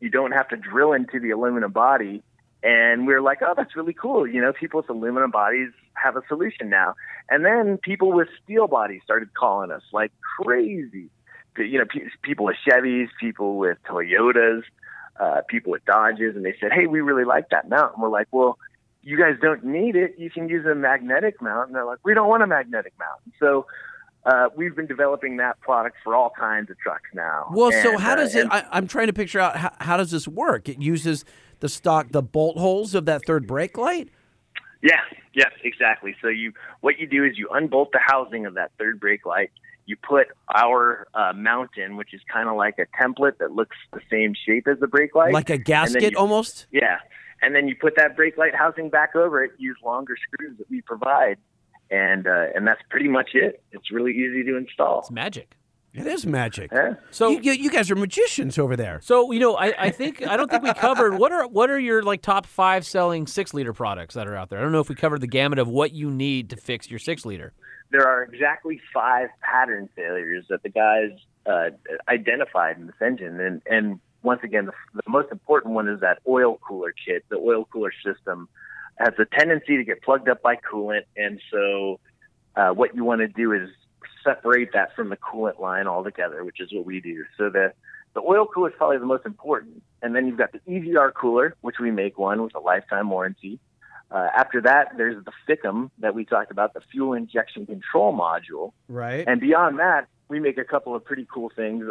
You don't have to drill into the aluminum body. And we were like, oh, that's really cool. You know, people with aluminum bodies have a solution now. And then people with steel bodies started calling us like crazy. You know, people with Chevys, people with Toyotas, people with Dodges. And they said, hey, we really like that mount. And we're like, well, you guys don't need it. You can use a magnetic mount. And they're like, we don't want a magnetic mount. So we've been developing that product for all kinds of trucks now. Well, and, so how does it, I'm trying to picture out, how does this work? It uses the stock, the bolt holes of that third brake light? Yeah, yes, exactly. So what you do is you unbolt the housing of that third brake light. You put our mount in, which is kind of like a template that looks the same shape as the brake light. Like a gasket almost? Yeah. And then you put that brake light housing back over it, use longer screws that we provide. And that's pretty much it. It's really easy to install. It's magic. It is magic. Yeah. So you guys are magicians over there. So, you know, I don't think we covered what are your like top 5 selling 6-liter products that are out there? I don't know if we covered the gamut of what you need to fix your 6-liter. There are exactly 5 pattern failures that the guys identified in this engine, and once again, the most important one is that oil cooler kit. The oil cooler system has a tendency to get plugged up by coolant, and so what you want to do is separate that from the coolant line altogether, which is what we do. So the oil cooler is probably the most important, and then you've got the EVR cooler, which we make one with a lifetime warranty. After that, there's the FICM that we talked about, the fuel injection control module. Right. And beyond that, we make a couple of pretty cool things.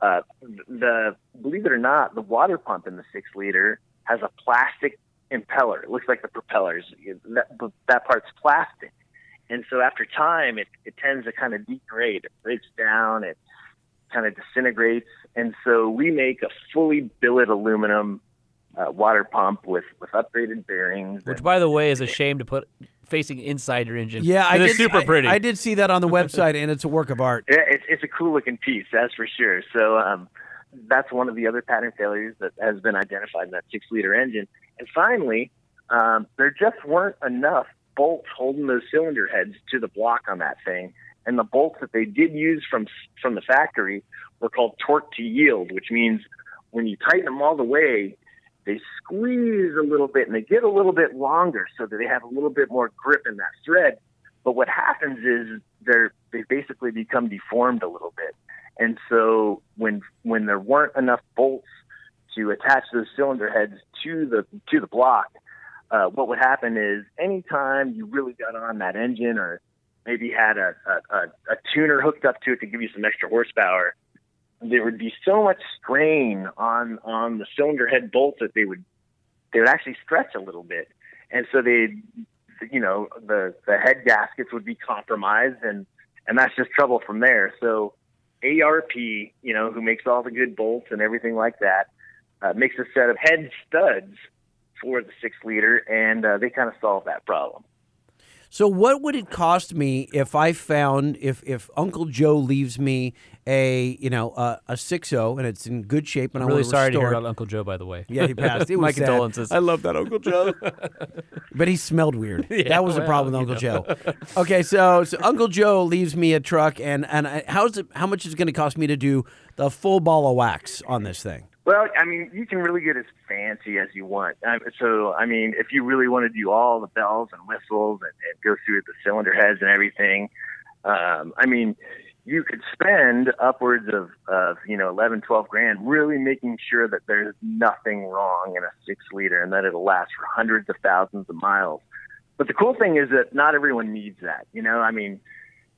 Believe it or not, the water pump in the 6-liter has a plastic impeller. It looks like the propellers. That part's plastic. And so after time, it tends to kind of degrade. It breaks down. It kind of disintegrates. And so we make a fully billet aluminum water pump with upgraded bearings. Which, by the way, is a shame to put facing inside your engine. Yeah, it's super pretty. I did see that on the website, and it's a work of art. Yeah, it's a cool-looking piece, that's for sure. So that's one of the other pattern failures that has been identified in that 6-liter engine. And finally, there just weren't enough bolts holding those cylinder heads to the block on that thing. And the bolts that they did use from the factory were called torque to yield, which means when you tighten them all the way, they squeeze a little bit and they get a little bit longer so that they have a little bit more grip in that thread. But what happens is they basically become deformed a little bit. And so when there weren't enough bolts to attach those cylinder heads to the block, what would happen is anytime you really got on that engine or maybe had a tuner hooked up to it to give you some extra horsepower, there would be so much strain on the cylinder head bolts that they would actually stretch a little bit. And so the head gaskets would be compromised and that's just trouble from there. So ARP, you know, who makes all the good bolts and everything like that, makes a set of head studs for the 6-liter and they kind of solve that problem. So what would it cost me if Uncle Joe leaves me a 6.0 and it's in good shape and I want to restore it? Really sorry to hear about Uncle Joe, by the way. Yeah, he passed. It was my sad. Condolences. I love that Uncle Joe. But he smelled weird. Yeah, that was the problem with Uncle Joe. Okay, so Uncle Joe leaves me a truck and how much is it going to cost me to do the full ball of wax on this thing? Well, I mean, you can really get as fancy as you want. So, I mean, if you really want to do all the bells and whistles and go through the cylinder heads and everything, I mean, you could spend upwards of 11, 12 grand really making sure that there's nothing wrong in a 6-liter and that it'll last for hundreds of thousands of miles. But the cool thing is that not everyone needs that. You know, I mean,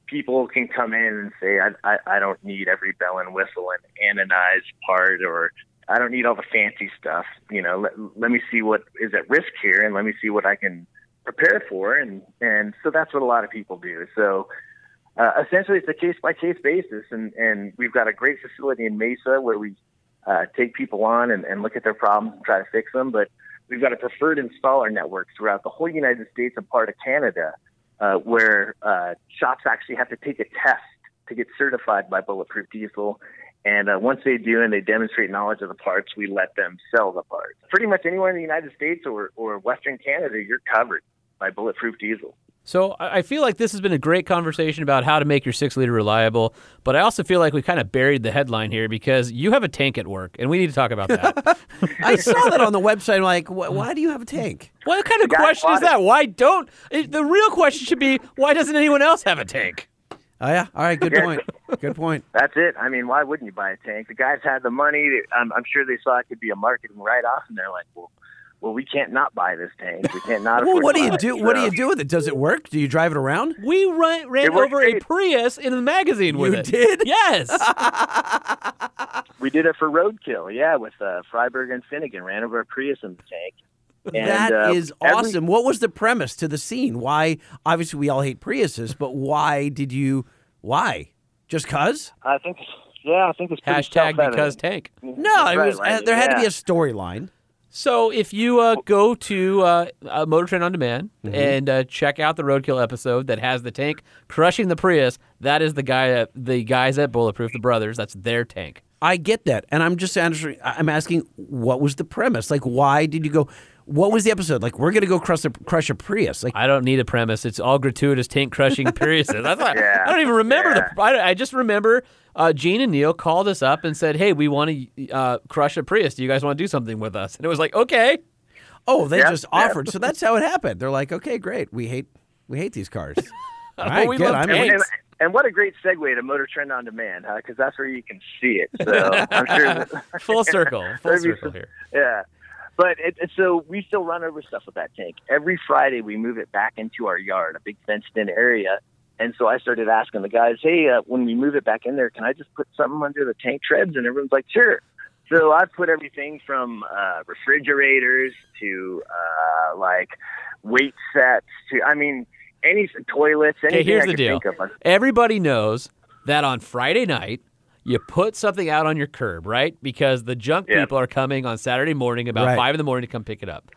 people can come in and say, I don't need every bell and whistle and anodized part or I don't need all the fancy stuff. You know, let me see what is at risk here and let me see what I can prepare for. And so that's what a lot of people do. So essentially it's a case-by-case basis. And we've got a great facility in Mesa where we take people on and look at their problems and try to fix them. But we've got a preferred installer network throughout the whole United States and part of Canada where shops actually have to take a test to get certified by Bulletproof Diesel. And once they do and they demonstrate knowledge of the parts, we let them sell the parts. Pretty much anywhere in the United States or Western Canada, you're covered by Bulletproof Diesel. So I feel like this has been a great conversation about how to make your 6-liter reliable, but I also feel like we kind of buried the headline here because you have a tank at work, and we need to talk about that. I saw that on the website. I'm like, why do you have a tank? What kind of question is that? Why don't – the real question should be, why doesn't anyone else have a tank? Oh, yeah. All right. Good point. Good point. That's it. I mean, why wouldn't you buy a tank? The guys had the money. I'm sure they saw it could be a marketing write-off, and they're like, well, we can't not buy this tank. We can't not afford to buy it. So. What do you do with it? Does it work? Do you drive it around? We ran over a Prius in the magazine with it. You did? Yes. We did it for roadkill, yeah, with Freiberg and Finnegan. Ran over a Prius in the tank. And, that is awesome. What was the premise to the scene? Why? Obviously, we all hate Priuses, but why did you? Why? Just cause? I think it's pretty #self-evident. Because tank. No, it was. Right. There had to be a storyline. So if you go to Motor Trend On Demand and check out the Roadkill episode that has the tank crushing the Prius, that is the guys at Bulletproof, the brothers. That's their tank. I get that, and I'm just answering. I'm asking, what was the premise? Like, why did you go? What was the episode? Like, we're going to go crush a Prius. Like, I don't need a premise. It's all gratuitous tank crushing Priuses. I don't even remember. Yeah. I just remember Gene and Neal called us up and said, hey, we want to crush a Prius. Do you guys want to do something with us? And it was like, okay. Oh, they just offered. So that's how it happened. They're like, okay, great. We hate these cars. All right, we love tanks. And what a great segue to Motor Trend On Demand, huh? Because that's where you can see it. So I'm sure. Full circle here. Yeah. But so we still run over stuff with that tank. Every Friday, we move it back into our yard, a big fenced-in area. And so I started asking the guys, hey, when we move it back in there, can I just put something under the tank treads? And everyone's like, sure. So I've put everything from refrigerators to, weight sets to, any toilets, anything I could think of. Everybody knows that on Friday night, you put something out on your curb, right? Because the junk people are coming on Saturday morning about 5 in the morning to come pick it up.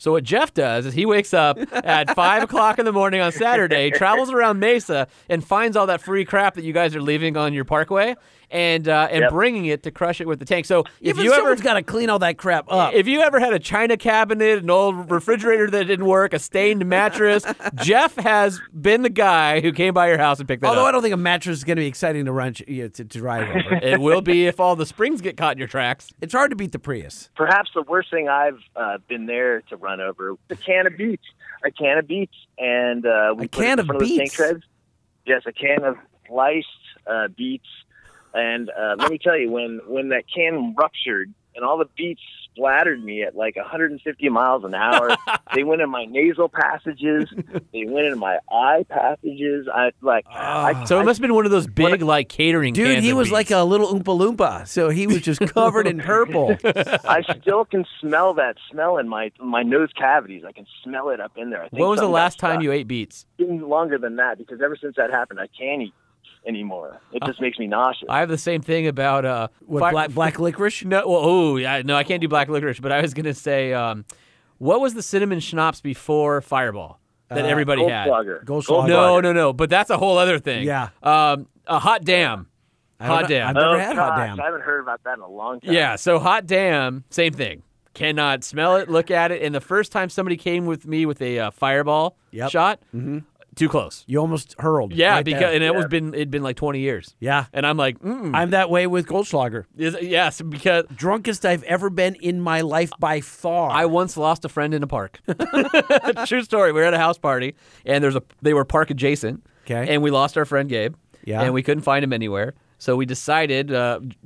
So what Jeff does is he wakes up at 5 o'clock in the morning on Saturday, travels around Mesa, and finds all that free crap that you guys are leaving on your parkway and bringing it to crush it with the tank. So if you ever got to clean all that crap up. If you ever had a china cabinet, an old refrigerator that didn't work, a stained mattress, Jeff has been the guy who came by your house and picked that up. Although I don't think a mattress is going to be exciting to run to drive over. It will be if all the springs get caught in your tracks. It's hard to beat the Prius. Perhaps the worst thing I've been there to run over was a can of beets, and we put it in front of the tank treads. Yes, a can of sliced beets. And let me tell you, when that can ruptured and all the beets splattered me at like 150 miles an hour, they went in my nasal passages, they went in my eye passages. So it must have been one of those big catering cans. Dude, he was beets. Like a little Oompa Loompa, so he was just covered in purple. I still can smell that smell in my nose cavities. I can smell it up in there. I think when was the last time you ate beets? It's been longer than that, because ever since that happened, I can't eat anymore. It just makes me nauseous. I have the same thing about black licorice. No, I can't do black licorice. But I was gonna say, what was the cinnamon schnapps before Fireball that everybody had? Goldschlager. No. But that's a whole other thing. Yeah. A hot damn. I've never had hot damn. I haven't heard about that in a long time. Yeah. So hot damn, same thing. Cannot smell it, look at it. And the first time somebody came with me with a Fireball shot. Mm-hmm. Too close. You almost hurled. Yeah, right because there. And it'd been like 20 years. Yeah, and I'm like, I'm that way with Goldschlager. Yes, because drunkest I've ever been in my life by far. I once lost a friend in a park. True story. We were at a house party, and they were park adjacent. Okay, and we lost our friend Gabe. Yeah, and we couldn't find him anywhere. So we decided,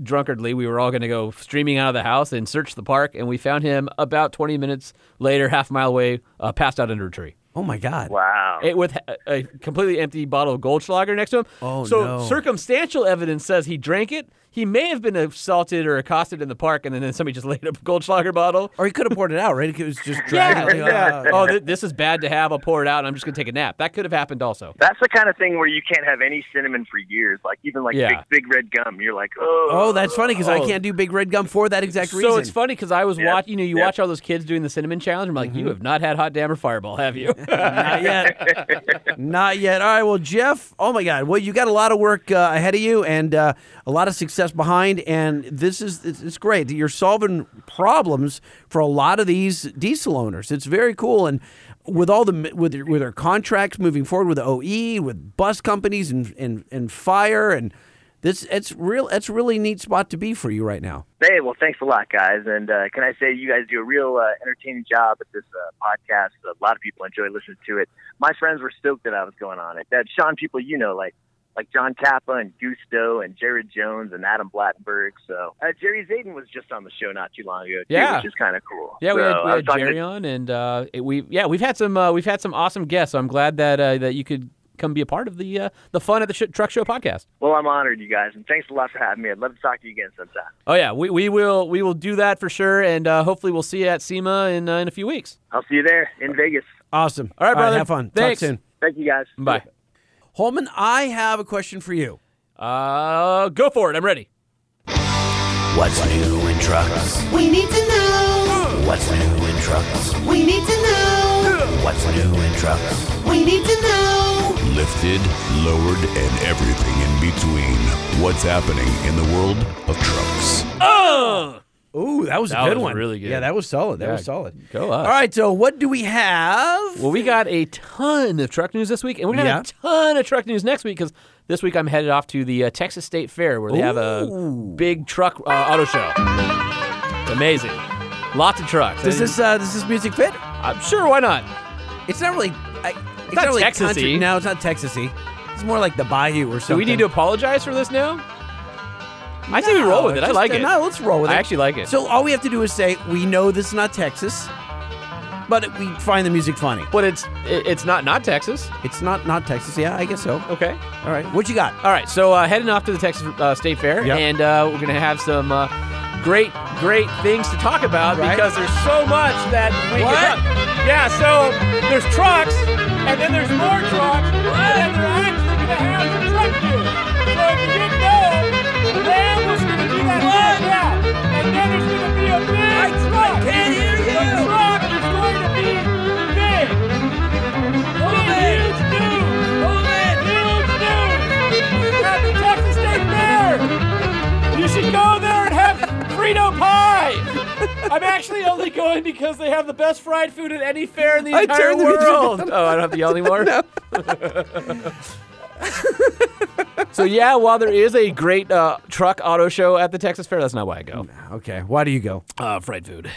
drunkardly, we were all going to go streaming out of the house and search the park, and we found him about 20 minutes later, half a mile away, passed out under a tree. Oh, my God. Wow. With a completely empty bottle of Goldschlager next to him. Oh, So circumstantial evidence says he drank it. He may have been assaulted or accosted in the park, and then somebody just laid a Goldschlager bottle. Or he could have poured it out, right? It was just dragging. Yeah. Oh, this is bad to have. I'll pour it out, and I'm just going to take a nap. That could have happened also. That's the kind of thing where you can't have any cinnamon for years. Like, even big red gum. You're like, oh. Oh, that's funny, because I can't do big red gum for that exact reason. So it's funny, because I was watching, watch all those kids doing the cinnamon challenge. I'm like, you have not had hot damn or Fireball, have you? Not yet. Not yet. All right, well, Jeff, oh, my God. Well, you got a lot of work ahead of you and a lot of success process behind, and it's great. You're solving problems for a lot of these diesel owners. It's very cool, and with our contracts moving forward with OE, with bus companies, and fire, and it's really neat spot to be for you right now. Hey, well, thanks a lot, guys. And can I say you guys do a real entertaining job at this podcast. A lot of people enjoy listening to it. My friends were stoked that I was going on it. That Sean, people you know, like John Kappa and Gusto and Jared Jones and Adam Blattenberg. So Jerry Zayden was just on the show not too long ago, too, yeah, which is kind of cool. Yeah, so we had Jerry on, and we've had some awesome guests. So I'm glad that you could come be a part of the fun at the Truck Show podcast. Well, I'm honored, you guys, and thanks a lot for having me. I'd love to talk to you again sometime. Oh yeah, we will do that for sure, and hopefully we'll see you at SEMA in a few weeks. I'll see you there in Vegas. Awesome. All right, brother. All right, have fun. Thanks. Talk soon. Thank you, guys. Bye. Holman, I have a question for you. Go for it. I'm ready. What's new in trucks? We need to know. What's new in trucks? We need to know. What's new in trucks? We need to know. Lifted, lowered, and everything in between. What's happening in the world of trucks? Oh! Ooh, that was a good one. Really good. Yeah, that was solid. That was solid. Go up. All right, so what do we have? Well, we got a ton of truck news this week, and we're going to have a ton of truck news next week, because this week I'm headed off to the Texas State Fair, where they have a big truck auto show. It's amazing. Lots of trucks. Does this music fit? I'm sure, why not? It's not really it's not really Texas-y. Country. No, it's not Texas-y. It's more like the Bayou or something. Do we need to apologize for this now? I say we roll with it. I like it. No, let's roll with it. I actually like it. So all we have to do is say, we know this is not Texas, but we find the music funny. But it's not Texas. It's not Texas. Yeah, I guess so. Okay. All right. What you got? All right. So heading off to the Texas State Fair, yep, and we're going to have some great things to talk about, right, because there's so much that we can. Yeah, so there's trucks, and then there's more trucks, and then they're actually going to have some truck news. So if you didn't know, Ram was going to do that out, and then there's going to be a big truck. The truck is going to be big. Huge news. Huge news at the Texas State Fair. You should go there and have Frito pie. I'm actually only going because they have the best fried food at any fair in the entire world. I don't have to yell anymore? No. So yeah, while there is a great truck auto show at the Texas Fair, that's not why I go. Okay, why do you go? Fried food.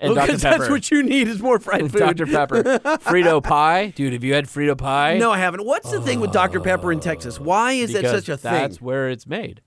And because that's what you need is more fried food. Dr. Pepper. Frito pie. Dude, have you had Frito pie? No, I haven't. What's the thing with Dr. Pepper in Texas? Why is that such a thing? That's where it's made.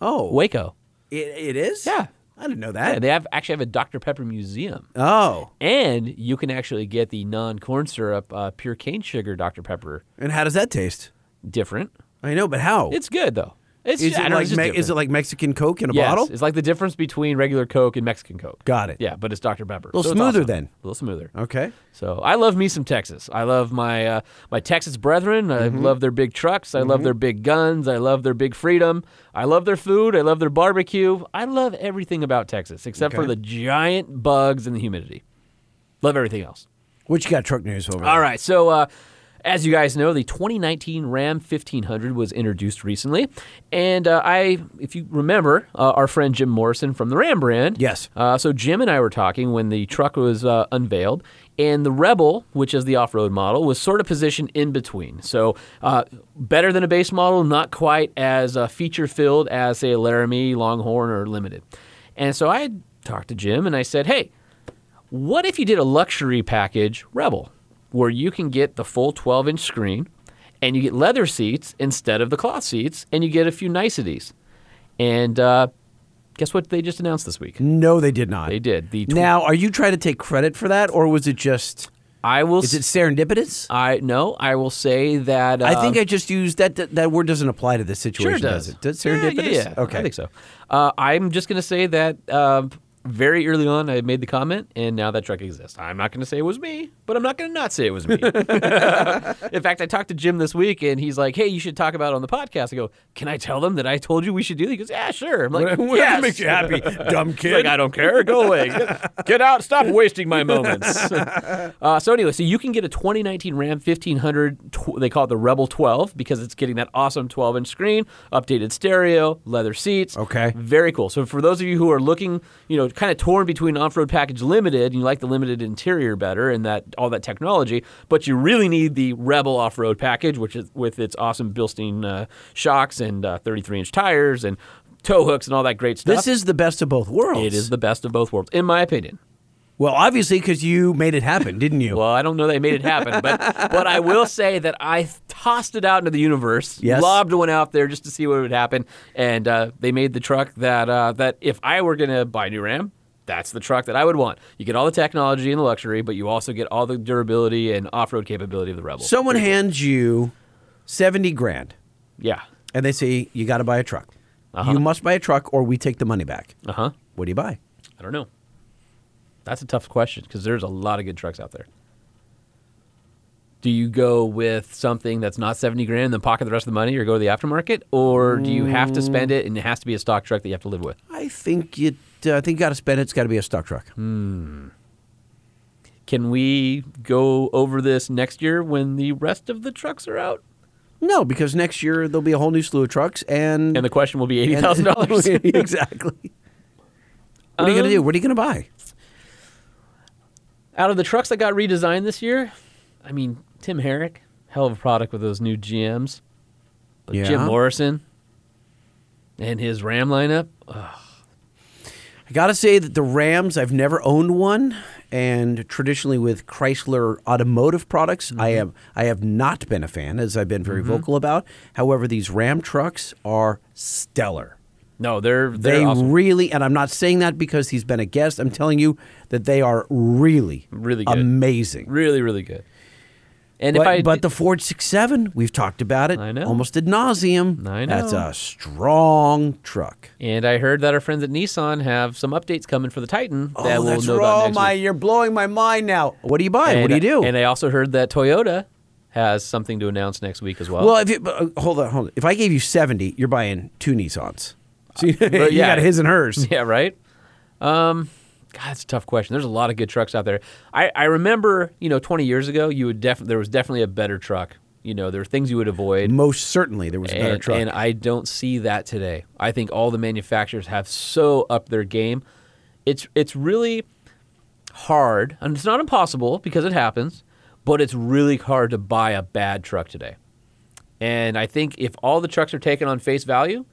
Oh. Waco. It is? Yeah. I didn't know that. Yeah, they actually have a Dr. Pepper museum. Oh. And you can actually get the non-corn syrup, pure cane sugar Dr. Pepper. And how does that taste? Different. I know, but how? It's good, though. Is it like Mexican Coke in a bottle? It's like the difference between regular Coke and Mexican Coke. Got it. Yeah, but it's Dr. Pepper. A little smoother, awesome, then. A little smoother. Okay. So I love me some Texas. I love my my Texas brethren. Mm-hmm. I love their big trucks. I love their big guns. I love their big freedom. I love their food. I love their barbecue. I love everything about Texas, except for the giant bugs and the humidity. Love everything else. What you got truck news over there? All right, so... as you guys know, the 2019 Ram 1500 was introduced recently, and if you remember, our friend Jim Morrison from the Ram brand. Yes. So Jim and I were talking when the truck was unveiled, and the Rebel, which is the off-road model, was sort of positioned in between. So better than a base model, not quite as feature-filled as, say, a Laramie, Longhorn, or Limited. And so I talked to Jim, and I said, hey, what if you did a luxury package Rebel, where you can get the full 12-inch screen, and you get leather seats instead of the cloth seats, and you get a few niceties. And guess what they just announced this week? No, they did not. They did. Now, are you trying to take credit for that, or was it just... Is it serendipitous? I will say that... I think I just used that word doesn't apply to this situation, sure does it? Serendipitous? Yeah. Okay. I think so. I'm just going to say that... very early on, I made the comment, and now that truck exists. I'm not going to say it was me, but I'm not going to not say it was me. In fact, I talked to Jim this week, and he's like, hey, you should talk about it on the podcast. I go, can I tell them that I told you we should do that? He goes, yeah, sure. I'm like, yes. Makes you happy, dumb kid. Like, I don't care. Go away. Get out. Stop wasting my moments. So anyway, so you can get a 2019 Ram 1500. They call it the Rebel 12 because it's getting that awesome 12-inch screen, updated stereo, leather seats. Okay. Very cool. So for those of you who are looking, you know, kind of torn between off-road package limited, and you like the limited interior better and that all that technology, but you really need the Rebel off-road package, which is with its awesome Bilstein shocks and 33-inch tires and tow hooks and all that great stuff. This is the best of both worlds. It is the best of both worlds, in my opinion. Well, obviously, because you made it happen, didn't you? Well, I don't know that I made it happen, but I will say that I tossed it out into the universe, yes, lobbed one out there just to see what would happen, and they made the truck that that if I were going to buy a new Ram, that's the truck that I would want. You get all the technology and the luxury, but you also get all the durability and off-road capability of the Rebel. Someone hands you $70,000. Yeah. And they say, you got to buy a truck. Uh-huh. You must buy a truck or we take the money back. Uh-huh. What do you buy? I don't know. That's a tough question because there's a lot of good trucks out there. Do you go with something that's not $70,000 and then pocket the rest of the money or go to the aftermarket? Or do you have to spend it and it has to be a stock truck that you have to live with? I think you got to spend it. It's got to be a stock truck. Can we go over this next year when the rest of the trucks are out? No, because next year there'll be a whole new slew of trucks. And the question will be $80,000. Exactly. What are you going to do? What are you going to buy? Out of the trucks that got redesigned this year, I mean, Tim Herrick, hell of a product with those new GMs. But yeah. Jim Morrison and his Ram lineup. Ugh. I got to say that the Rams, I've never owned one, and traditionally with Chrysler automotive products, mm-hmm, I have not been a fan, as I've been very vocal about. However, these Ram trucks are stellar. No, they're awesome. Really, and I'm not saying that because he's been a guest. I'm telling you that they are really good. Amazing. Really, really good. And but the Ford 6.7, we've talked about it. I know. Almost ad nauseum. I know. That's a strong truck. And I heard that our friends at Nissan have some updates coming for the Titan that we'll know about next week. You're blowing my mind now. What do you buy? And what do you do? And I also heard that Toyota has something to announce next week as well. Well, if you, hold on. If I gave you 70, you're buying two Nissans. So you got his and hers. Yeah, right? God, it's a tough question. There's a lot of good trucks out there. I remember, 20 years ago, there was definitely a better truck. There were things you would avoid. Most certainly there was a better truck. And I don't see that today. I think all the manufacturers have so upped their game. It's really hard, and it's not impossible because it happens, but it's really hard to buy a bad truck today. And I think if all the trucks are taken on face value,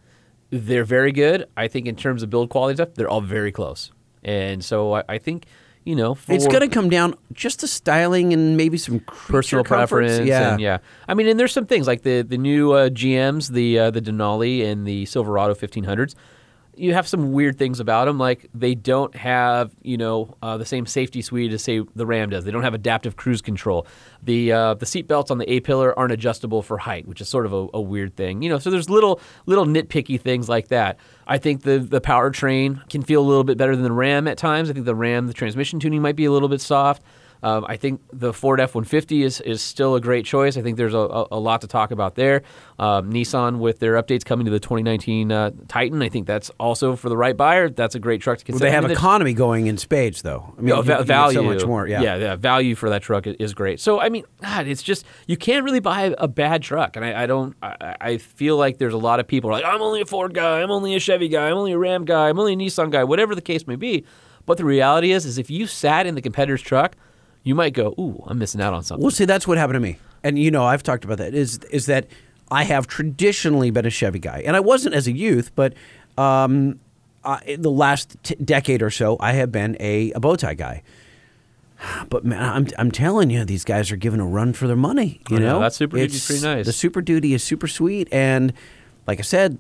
they're very good. I think in terms of build quality stuff, they're all very close. And so I think, it's going to come down just to styling and maybe some personal preference. Yeah. And there's some things like the new GMs, the Denali and the Silverado 1500s. You have some weird things about them, like they don't have, the same safety suite as, say, the Ram does. They don't have adaptive cruise control. The seat belts on the A-pillar aren't adjustable for height, which is sort of a weird thing. So there's little nitpicky things like that. I think the powertrain can feel a little bit better than the Ram at times. I think the Ram, the transmission tuning might be a little bit soft. I think the Ford F-150 is still a great choice. I think there's a lot to talk about there. Nissan, with their updates coming to the 2019 Titan, I think that's also for the right buyer. That's a great truck to consider. Well, they have economy going in spades, though. Value. You get so much more. Yeah, value for that truck is great. So, it's just, you can't really buy a bad truck. And I feel like there's a lot of people who are like, I'm only a Ford guy, I'm only a Chevy guy, I'm only a Ram guy, I'm only a Nissan guy, whatever the case may be. But the reality is if you sat in the competitor's truck, you might go, ooh, I'm missing out on something. Well, see, that's what happened to me. And, I've talked about that, is that I have traditionally been a Chevy guy. And I wasn't as a youth, but in the last decade or so, I have been a bow tie guy. But, man, I'm telling you, these guys are giving a run for their money, you know? That Super Duty is pretty nice. The Super Duty is super sweet. And, like I said,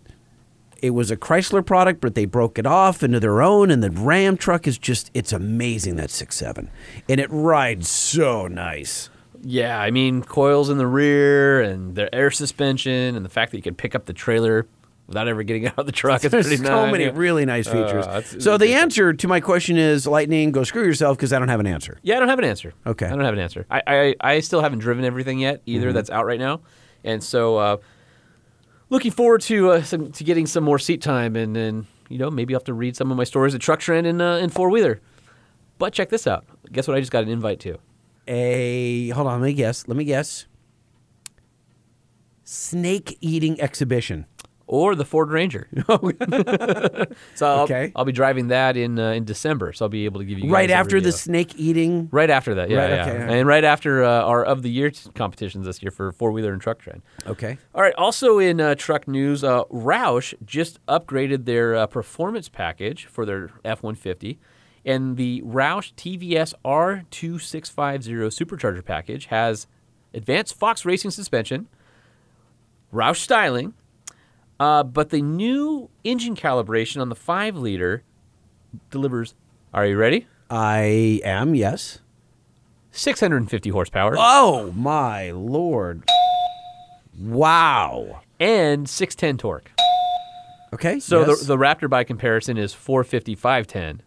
it was a Chrysler product, but they broke it off into their own, and the Ram truck is it's amazing, that 6.7. And it rides so nice. Yeah, coils in the rear, and their air suspension, and the fact that you can pick up the trailer without ever getting out of the truck. It's pretty nice. So many really nice features. So the answer to my question is, Lightning, go screw yourself, because I don't have an answer. Yeah, I don't have an answer. Okay. I don't have an answer. I still haven't driven everything yet either that's out right now. And so looking forward to getting some more seat time, and then, you know, maybe I'll have to read some of my stories at Truck Trend in four-wheeler. But check this out. Guess what I just got an invite to? Hold on, let me guess. Snake-eating exhibition. Or the Ford Ranger. I'll be driving that in December, so I'll be able to give you guys right after the snake eating. Right after that, yeah. Okay. And right after our of the year competitions this year for four wheeler and Truck Trend. Okay. All right. Also in truck news, Roush just upgraded their performance package for their F-150, and the Roush TVS R2650 supercharger package has advanced Fox Racing suspension, Roush styling. But the new engine calibration on the 5-liter delivers, are you ready? I am, yes. 650 horsepower. Oh, my Lord. Wow. And 610 torque. Okay, so yes. The Raptor, by comparison, is 450, 510.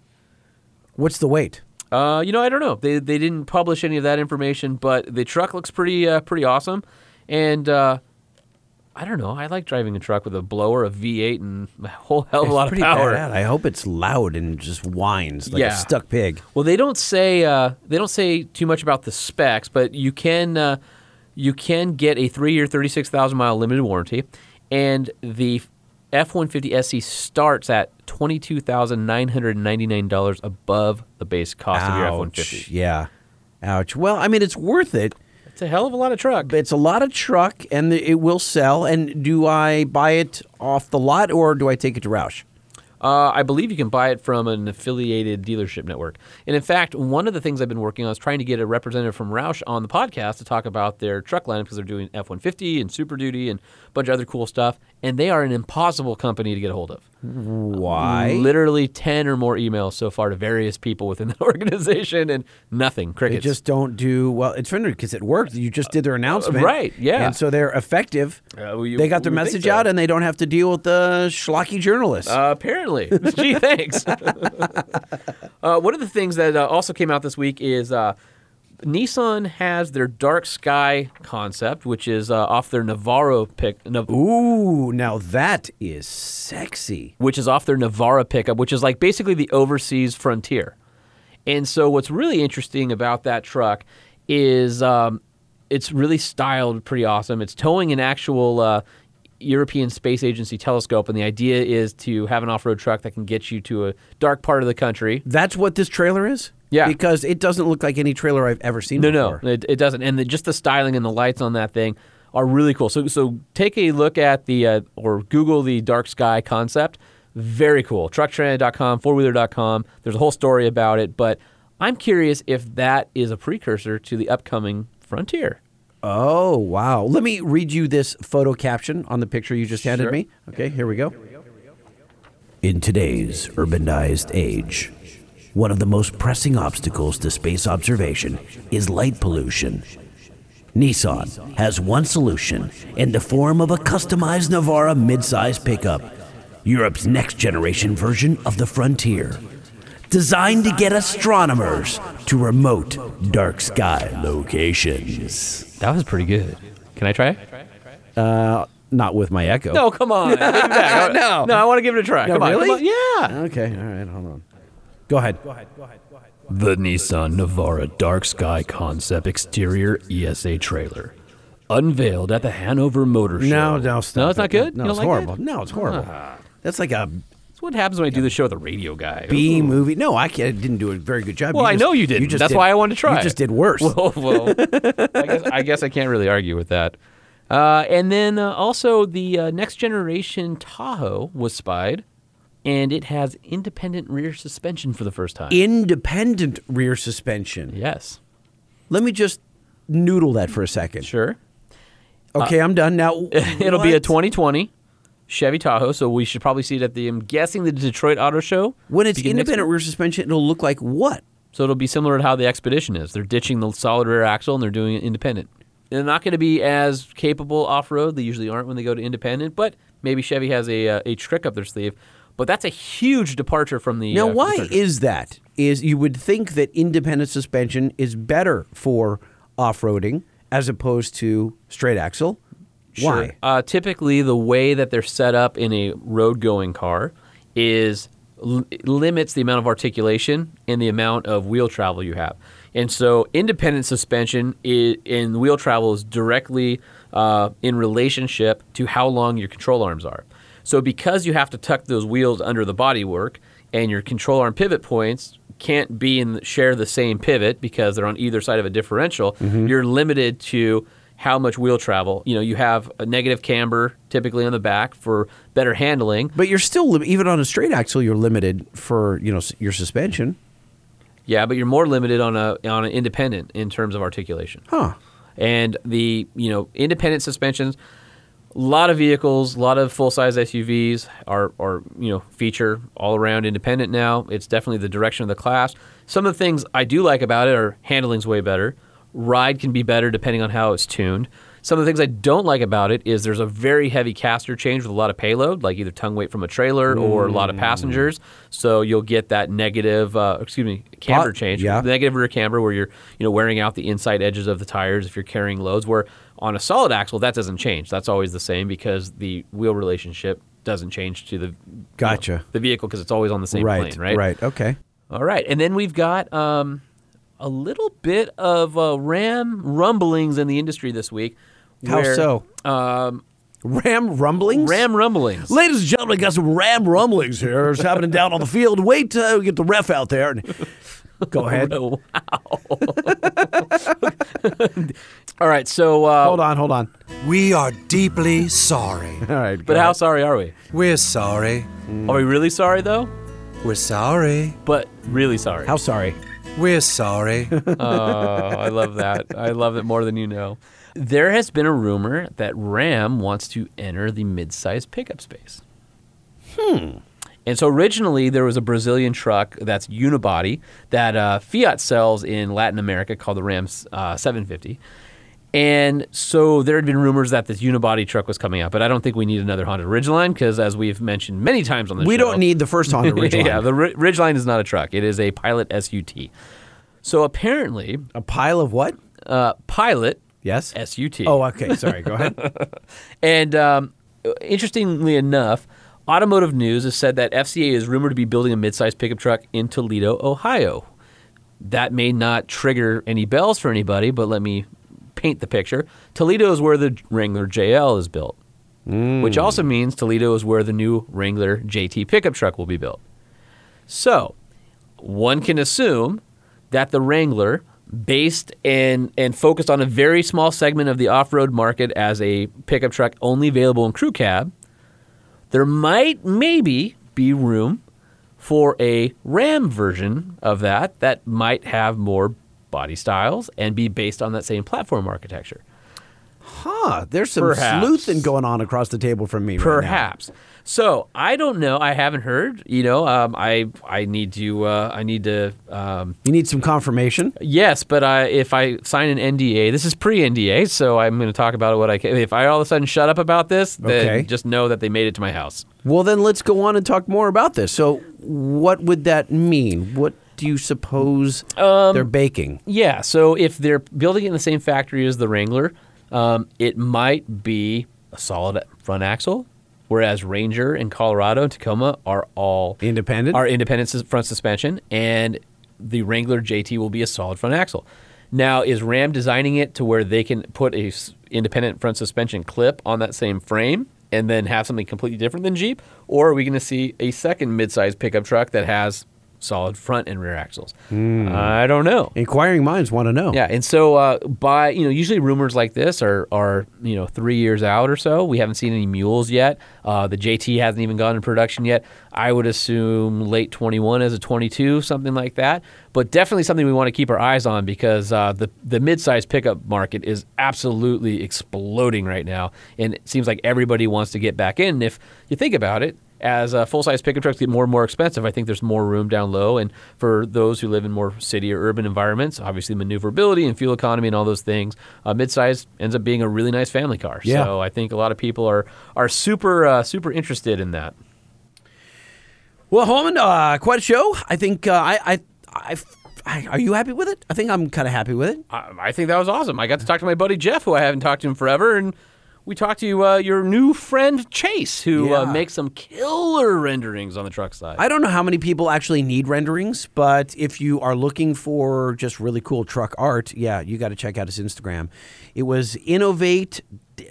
What's the weight? I don't know. They didn't publish any of that information, but the truck looks pretty awesome. And... I don't know. I like driving a truck with a blower, a V8, and a whole hell of a lot of power. Bad. I hope it's loud and just whines like a stuck pig. Well, they don't say too much about the specs, but you can get a 3-year, 36,000-mile limited warranty, and the F-150 SC starts at $22,999 above the base cost of your F-150. Yeah. Ouch. Well, I mean, it's worth it. It's a hell of a lot of truck. It's a lot of truck, and it will sell. And do I buy it off the lot, or do I take it to Roush? I believe you can buy it from an affiliated dealership network. And, in fact, one of the things I've been working on is trying to get a representative from Roush on the podcast to talk about their truck lineup, because they're doing F-150 and Super Duty and a bunch of other cool stuff. And they are an impossible company to get a hold of. Why? Literally 10 or more emails so far to various people within the organization, and nothing. Crickets. They just don't do well. It's funny because it worked. You just did their announcement. Right, yeah. And so they're effective. They got their message out, and they don't have to deal with the schlocky journalists. Apparently. Gee, thanks. One of the things that also came out this week is Nissan has their dark sky concept, which is off their Navara pick. Ooh, now that is sexy. Which is off their Navara pickup, which is like basically the overseas Frontier. And so what's really interesting about that truck is it's really styled pretty awesome. It's towing an actual European Space Agency telescope, and the idea is to have an off-road truck that can get you to a dark part of the country. That's what this trailer is? Yeah. Because it doesn't look like any trailer I've ever seen before. No, it doesn't. And just the styling and the lights on that thing are really cool. So take a look at the or Google the dark sky concept. Very cool. Trucktrend.com, fourwheeler.com. There's a whole story about it, but I'm curious if that is a precursor to the upcoming Frontier. Oh, wow. Let me read you this photo caption on the picture you just handed me. Okay, here we go. In today's urbanized age, one of the most pressing obstacles to space observation is light pollution. Nissan has one solution in the form of a customized Navara midsize pickup, Europe's next-generation version of the Frontier, designed to get astronomers to remote dark sky locations. That was pretty good. Can I try it? Not with my Echo. No, come on. No, I want to give it a try. No, come on. Really? Come on. Yeah. Okay. All right. Hold on. Go ahead. The Nissan Navara Dark Sky Concept Exterior ESA Trailer. Unveiled at the Hanover Motor Show. No, it's not good? No, it's horrible. That's like a... What happens when I do the show with a radio guy? B movie. No, I didn't do a very good job. Well, I know you didn't. That's why I wanted to try. You just did worse. Well. I guess I can't really argue with that. And then also the next generation Tahoe was spied, and it has independent rear suspension for the first time. Independent rear suspension. Yes. Let me just noodle that for a second. Sure. Okay, I'm done now. It'll be a 2020. Chevy Tahoe, so we should probably see it at I'm guessing the Detroit Auto Show. When it's independent rear suspension, it'll look like what? So it'll be similar to how the Expedition is. They're ditching the solid rear axle and they're doing it independent. They're not going to be as capable off-road. They usually aren't when they go to independent, but Maybe Chevy has a trick up their sleeve. But that's a huge departure from the... Now, why is that? Is you would think that independent suspension is better for off-roading as opposed to straight axle. Sure. Why? Typically, the way that they're set up in a road-going car is limits the amount of articulation and the amount of wheel travel you have. And so independent suspension in wheel travel is directly in relationship to how long your control arms are. So because you have to tuck those wheels under the bodywork and your control arm pivot points can't be share the same pivot because they're on either side of a differential, you're limited to how much wheel travel. You know, you have a negative camber typically on the back for better handling. But you're still, even on a straight axle, you're limited for, you know, your suspension. Yeah, but you're more limited on an independent in terms of articulation. Huh. And the, you know, independent suspensions, a lot of vehicles, a lot of full-size SUVs are you know, feature all around independent now. It's definitely the direction of the class. Some of the things I do like about it are handling's way better. Ride can be better depending on how it's tuned. Some of the things I don't like about it is there's a very heavy caster change with a lot of payload, like either tongue weight from a trailer or a lot of passengers. So you'll get that negative, camber change, negative rear camber where you're, you know, wearing out the inside edges of the tires if you're carrying loads. Where on a solid axle, that doesn't change. That's always the same because the wheel relationship doesn't change to the the vehicle because it's always on the same plane, right? Right. Okay. All right, and then we've got a little bit of Ram rumblings in the industry this week. How so? Ram rumblings? Ram rumblings. Ladies and gentlemen, got some Ram rumblings here. It's happening down on the field. Wait till we get the ref out there. And go ahead. Oh, wow. All right, so... Hold on. We are deeply sorry. All right, but how sorry are we? We're sorry. Are we really sorry, though? We're sorry. But really sorry. How sorry? We're sorry. Oh, I love that. I love it more than you know. There has been a rumor that Ram wants to enter the mid-size pickup space. And so originally there was a Brazilian truck that's unibody that Fiat sells in Latin America called the Ram 750. And so there had been rumors that this unibody truck was coming out, but I don't think we need another Honda Ridgeline because, as we've mentioned many times on the show, we don't need the first Honda Ridgeline. Yeah, the Ridgeline is not a truck; it is a Pilot SUT. So apparently, a pile of what? Pilot. Yes. SUT. Oh, okay. Sorry. Go ahead. And interestingly enough, Automotive News has said that FCA is rumored to be building a midsize pickup truck in Toledo, Ohio. That may not trigger any bells for anybody, but let me paint the picture. Toledo is where the Wrangler JL is built, which also means Toledo is where the new Wrangler JT pickup truck will be built. So one can assume that the Wrangler, based and focused on a very small segment of the off-road market as a pickup truck only available in crew cab, there might maybe be room for a Ram version of that might have more body styles and be based on that same platform architecture. There's some sleuthing going on across the table from me right now. So I don't know. I haven't heard. You know, I need to you need some confirmation? Yes, but if I sign an NDA, this is pre-NDA, so I'm going to talk about what I can. If I all of a sudden shut up about this, then just know that they made it to my house. Well, then let's go on and talk more about this. So what would that mean? What do you suppose they're baking? Yeah, so if they're building it in the same factory as the Wrangler, it might be a solid front axle, whereas Ranger and Colorado and Tacoma are all independent. Are independent front suspension, and the Wrangler JT will be a solid front axle. Now, is Ram designing it to where they can put a independent front suspension clip on that same frame and then have something completely different than Jeep, or are we going to see a second midsize pickup truck that has solid front and rear axles? I don't know. Inquiring minds want to know. Yeah, and so usually rumors like this are 3 years out or so. We haven't seen any mules yet. The JT hasn't even gone in production yet. I would assume late 21 as a 22, something like that. But definitely something we want to keep our eyes on because the midsize pickup market is absolutely exploding right now, and it seems like everybody wants to get back in. If you think about it, as full-size pickup trucks get more and more expensive, I think there's more room down low. And for those who live in more city or urban environments, obviously maneuverability and fuel economy and all those things, midsize ends up being a really nice family car. Yeah. So I think a lot of people are super interested in that. Well, Holman, quite a show. I think are you happy with it? I think I'm kind of happy with it. I think that was awesome. I got to talk to my buddy Jeff, who I haven't talked to in forever, and we talked to your new friend, Chase, who makes some killer renderings on the truck side. I don't know how many people actually need renderings, but if you are looking for just really cool truck art, you got to check out his Instagram. It was Innovate,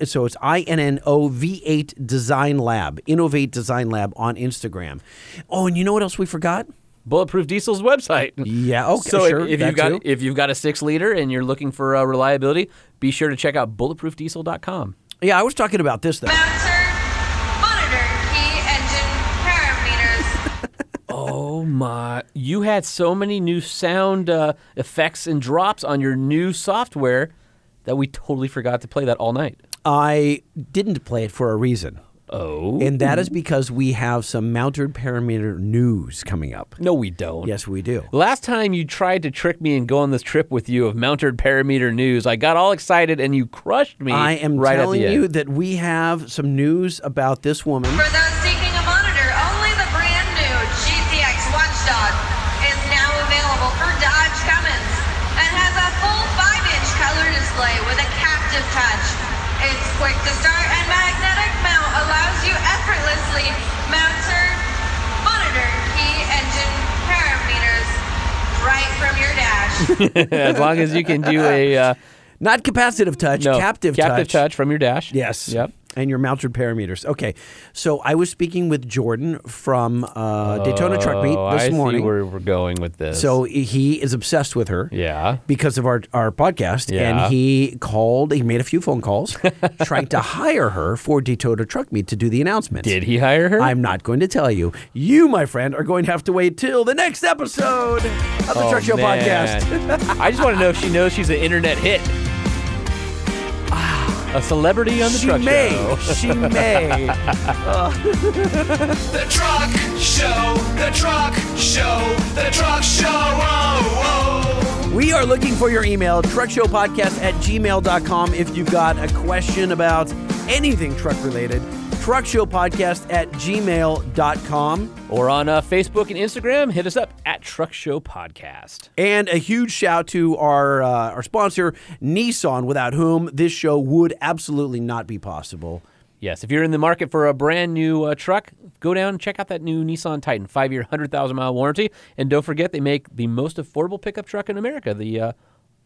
so it's INNOV8 Design Lab, Innovate Design Lab on Instagram. Oh, and you know what else we forgot? Bulletproof Diesel's website. Yeah, okay, so sure. If you've got a 6-liter and you're looking for reliability, be sure to check out bulletproofdiesel.com. Yeah, I was talking about this, though. Bouncer, monitor, key, engine, parameters. Oh, my. You had so many new sound effects and drops on your new software that we totally forgot to play that all night. I didn't play it for a reason. Oh. And that is because we have some mounted parameter news coming up. No, we don't. Yes, we do. Last time you tried to trick me and go on this trip with you of mounted parameter news, I got all excited and you crushed me right at the end. I am telling you that we have some news about this woman. For those seeking a monitor, only the brand new GTX Watchdog is now available for Dodge Cummins and has a full 5-inch color display with a captive touch. It's quick to start, and magnetic mount allows you effortlessly monitor, key, engine, parameters right from your dash. As long as you can do a... not capacitive touch, captive touch. Captive touch from your dash. Yes. Yep. And your mounted parameters. Okay. So I was speaking with Jordan from Daytona Truck Meet this morning. I see where we're going with this. So he is obsessed with her. Yeah. Because of our podcast. Yeah. And he made a few phone calls trying to hire her for Daytona Truck Meet to do the announcement. Did he hire her? I'm not going to tell you. You, my friend, are going to have to wait till the next episode of the Truck Show Podcast. I just want to know if she knows she's an internet hit. A celebrity on the Truck Show. She may. The Truck Show. The Truck Show. The Truck Show. Oh, oh. We are looking for your email, truckshowpodcast@gmail.com. If you've got a question about anything truck-related, truckshowpodcast@gmail.com. Or on Facebook and Instagram, hit us up at Truck Show Podcast. And a huge shout to our sponsor, Nissan, without whom this show would absolutely not be possible. Yes, if you're in the market for a brand new truck, go down and check out that new Nissan Titan, 5-year, 100,000-mile warranty. And don't forget, they make the most affordable pickup truck in America, the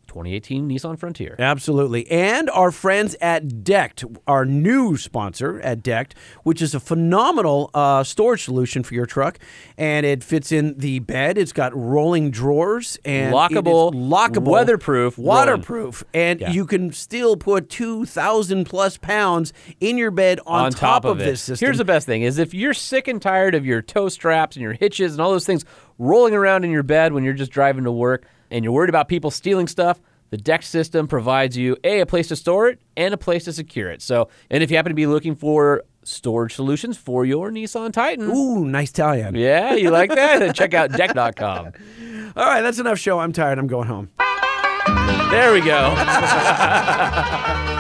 2018 Nissan Frontier. Absolutely. And our friends at Decked, our new sponsor at Decked, which is a phenomenal storage solution for your truck. And it fits in the bed. It's got rolling drawers. And lockable, weatherproof, waterproof. Rolling. And you can still put 2,000 plus pounds in your bed on top of this system. Here's the best thing is if you're sick and tired of your tow straps and your hitches and all those things rolling around in your bed when you're just driving to work, and you're worried about people stealing stuff, the Decked system provides you, a place to store it and a place to secure it. So, and if you happen to be looking for storage solutions for your Nissan Titan. Ooh, nice tie-in. Yeah, you like that? Check out Decked.com. All right, that's enough show. I'm tired. I'm going home. There we go.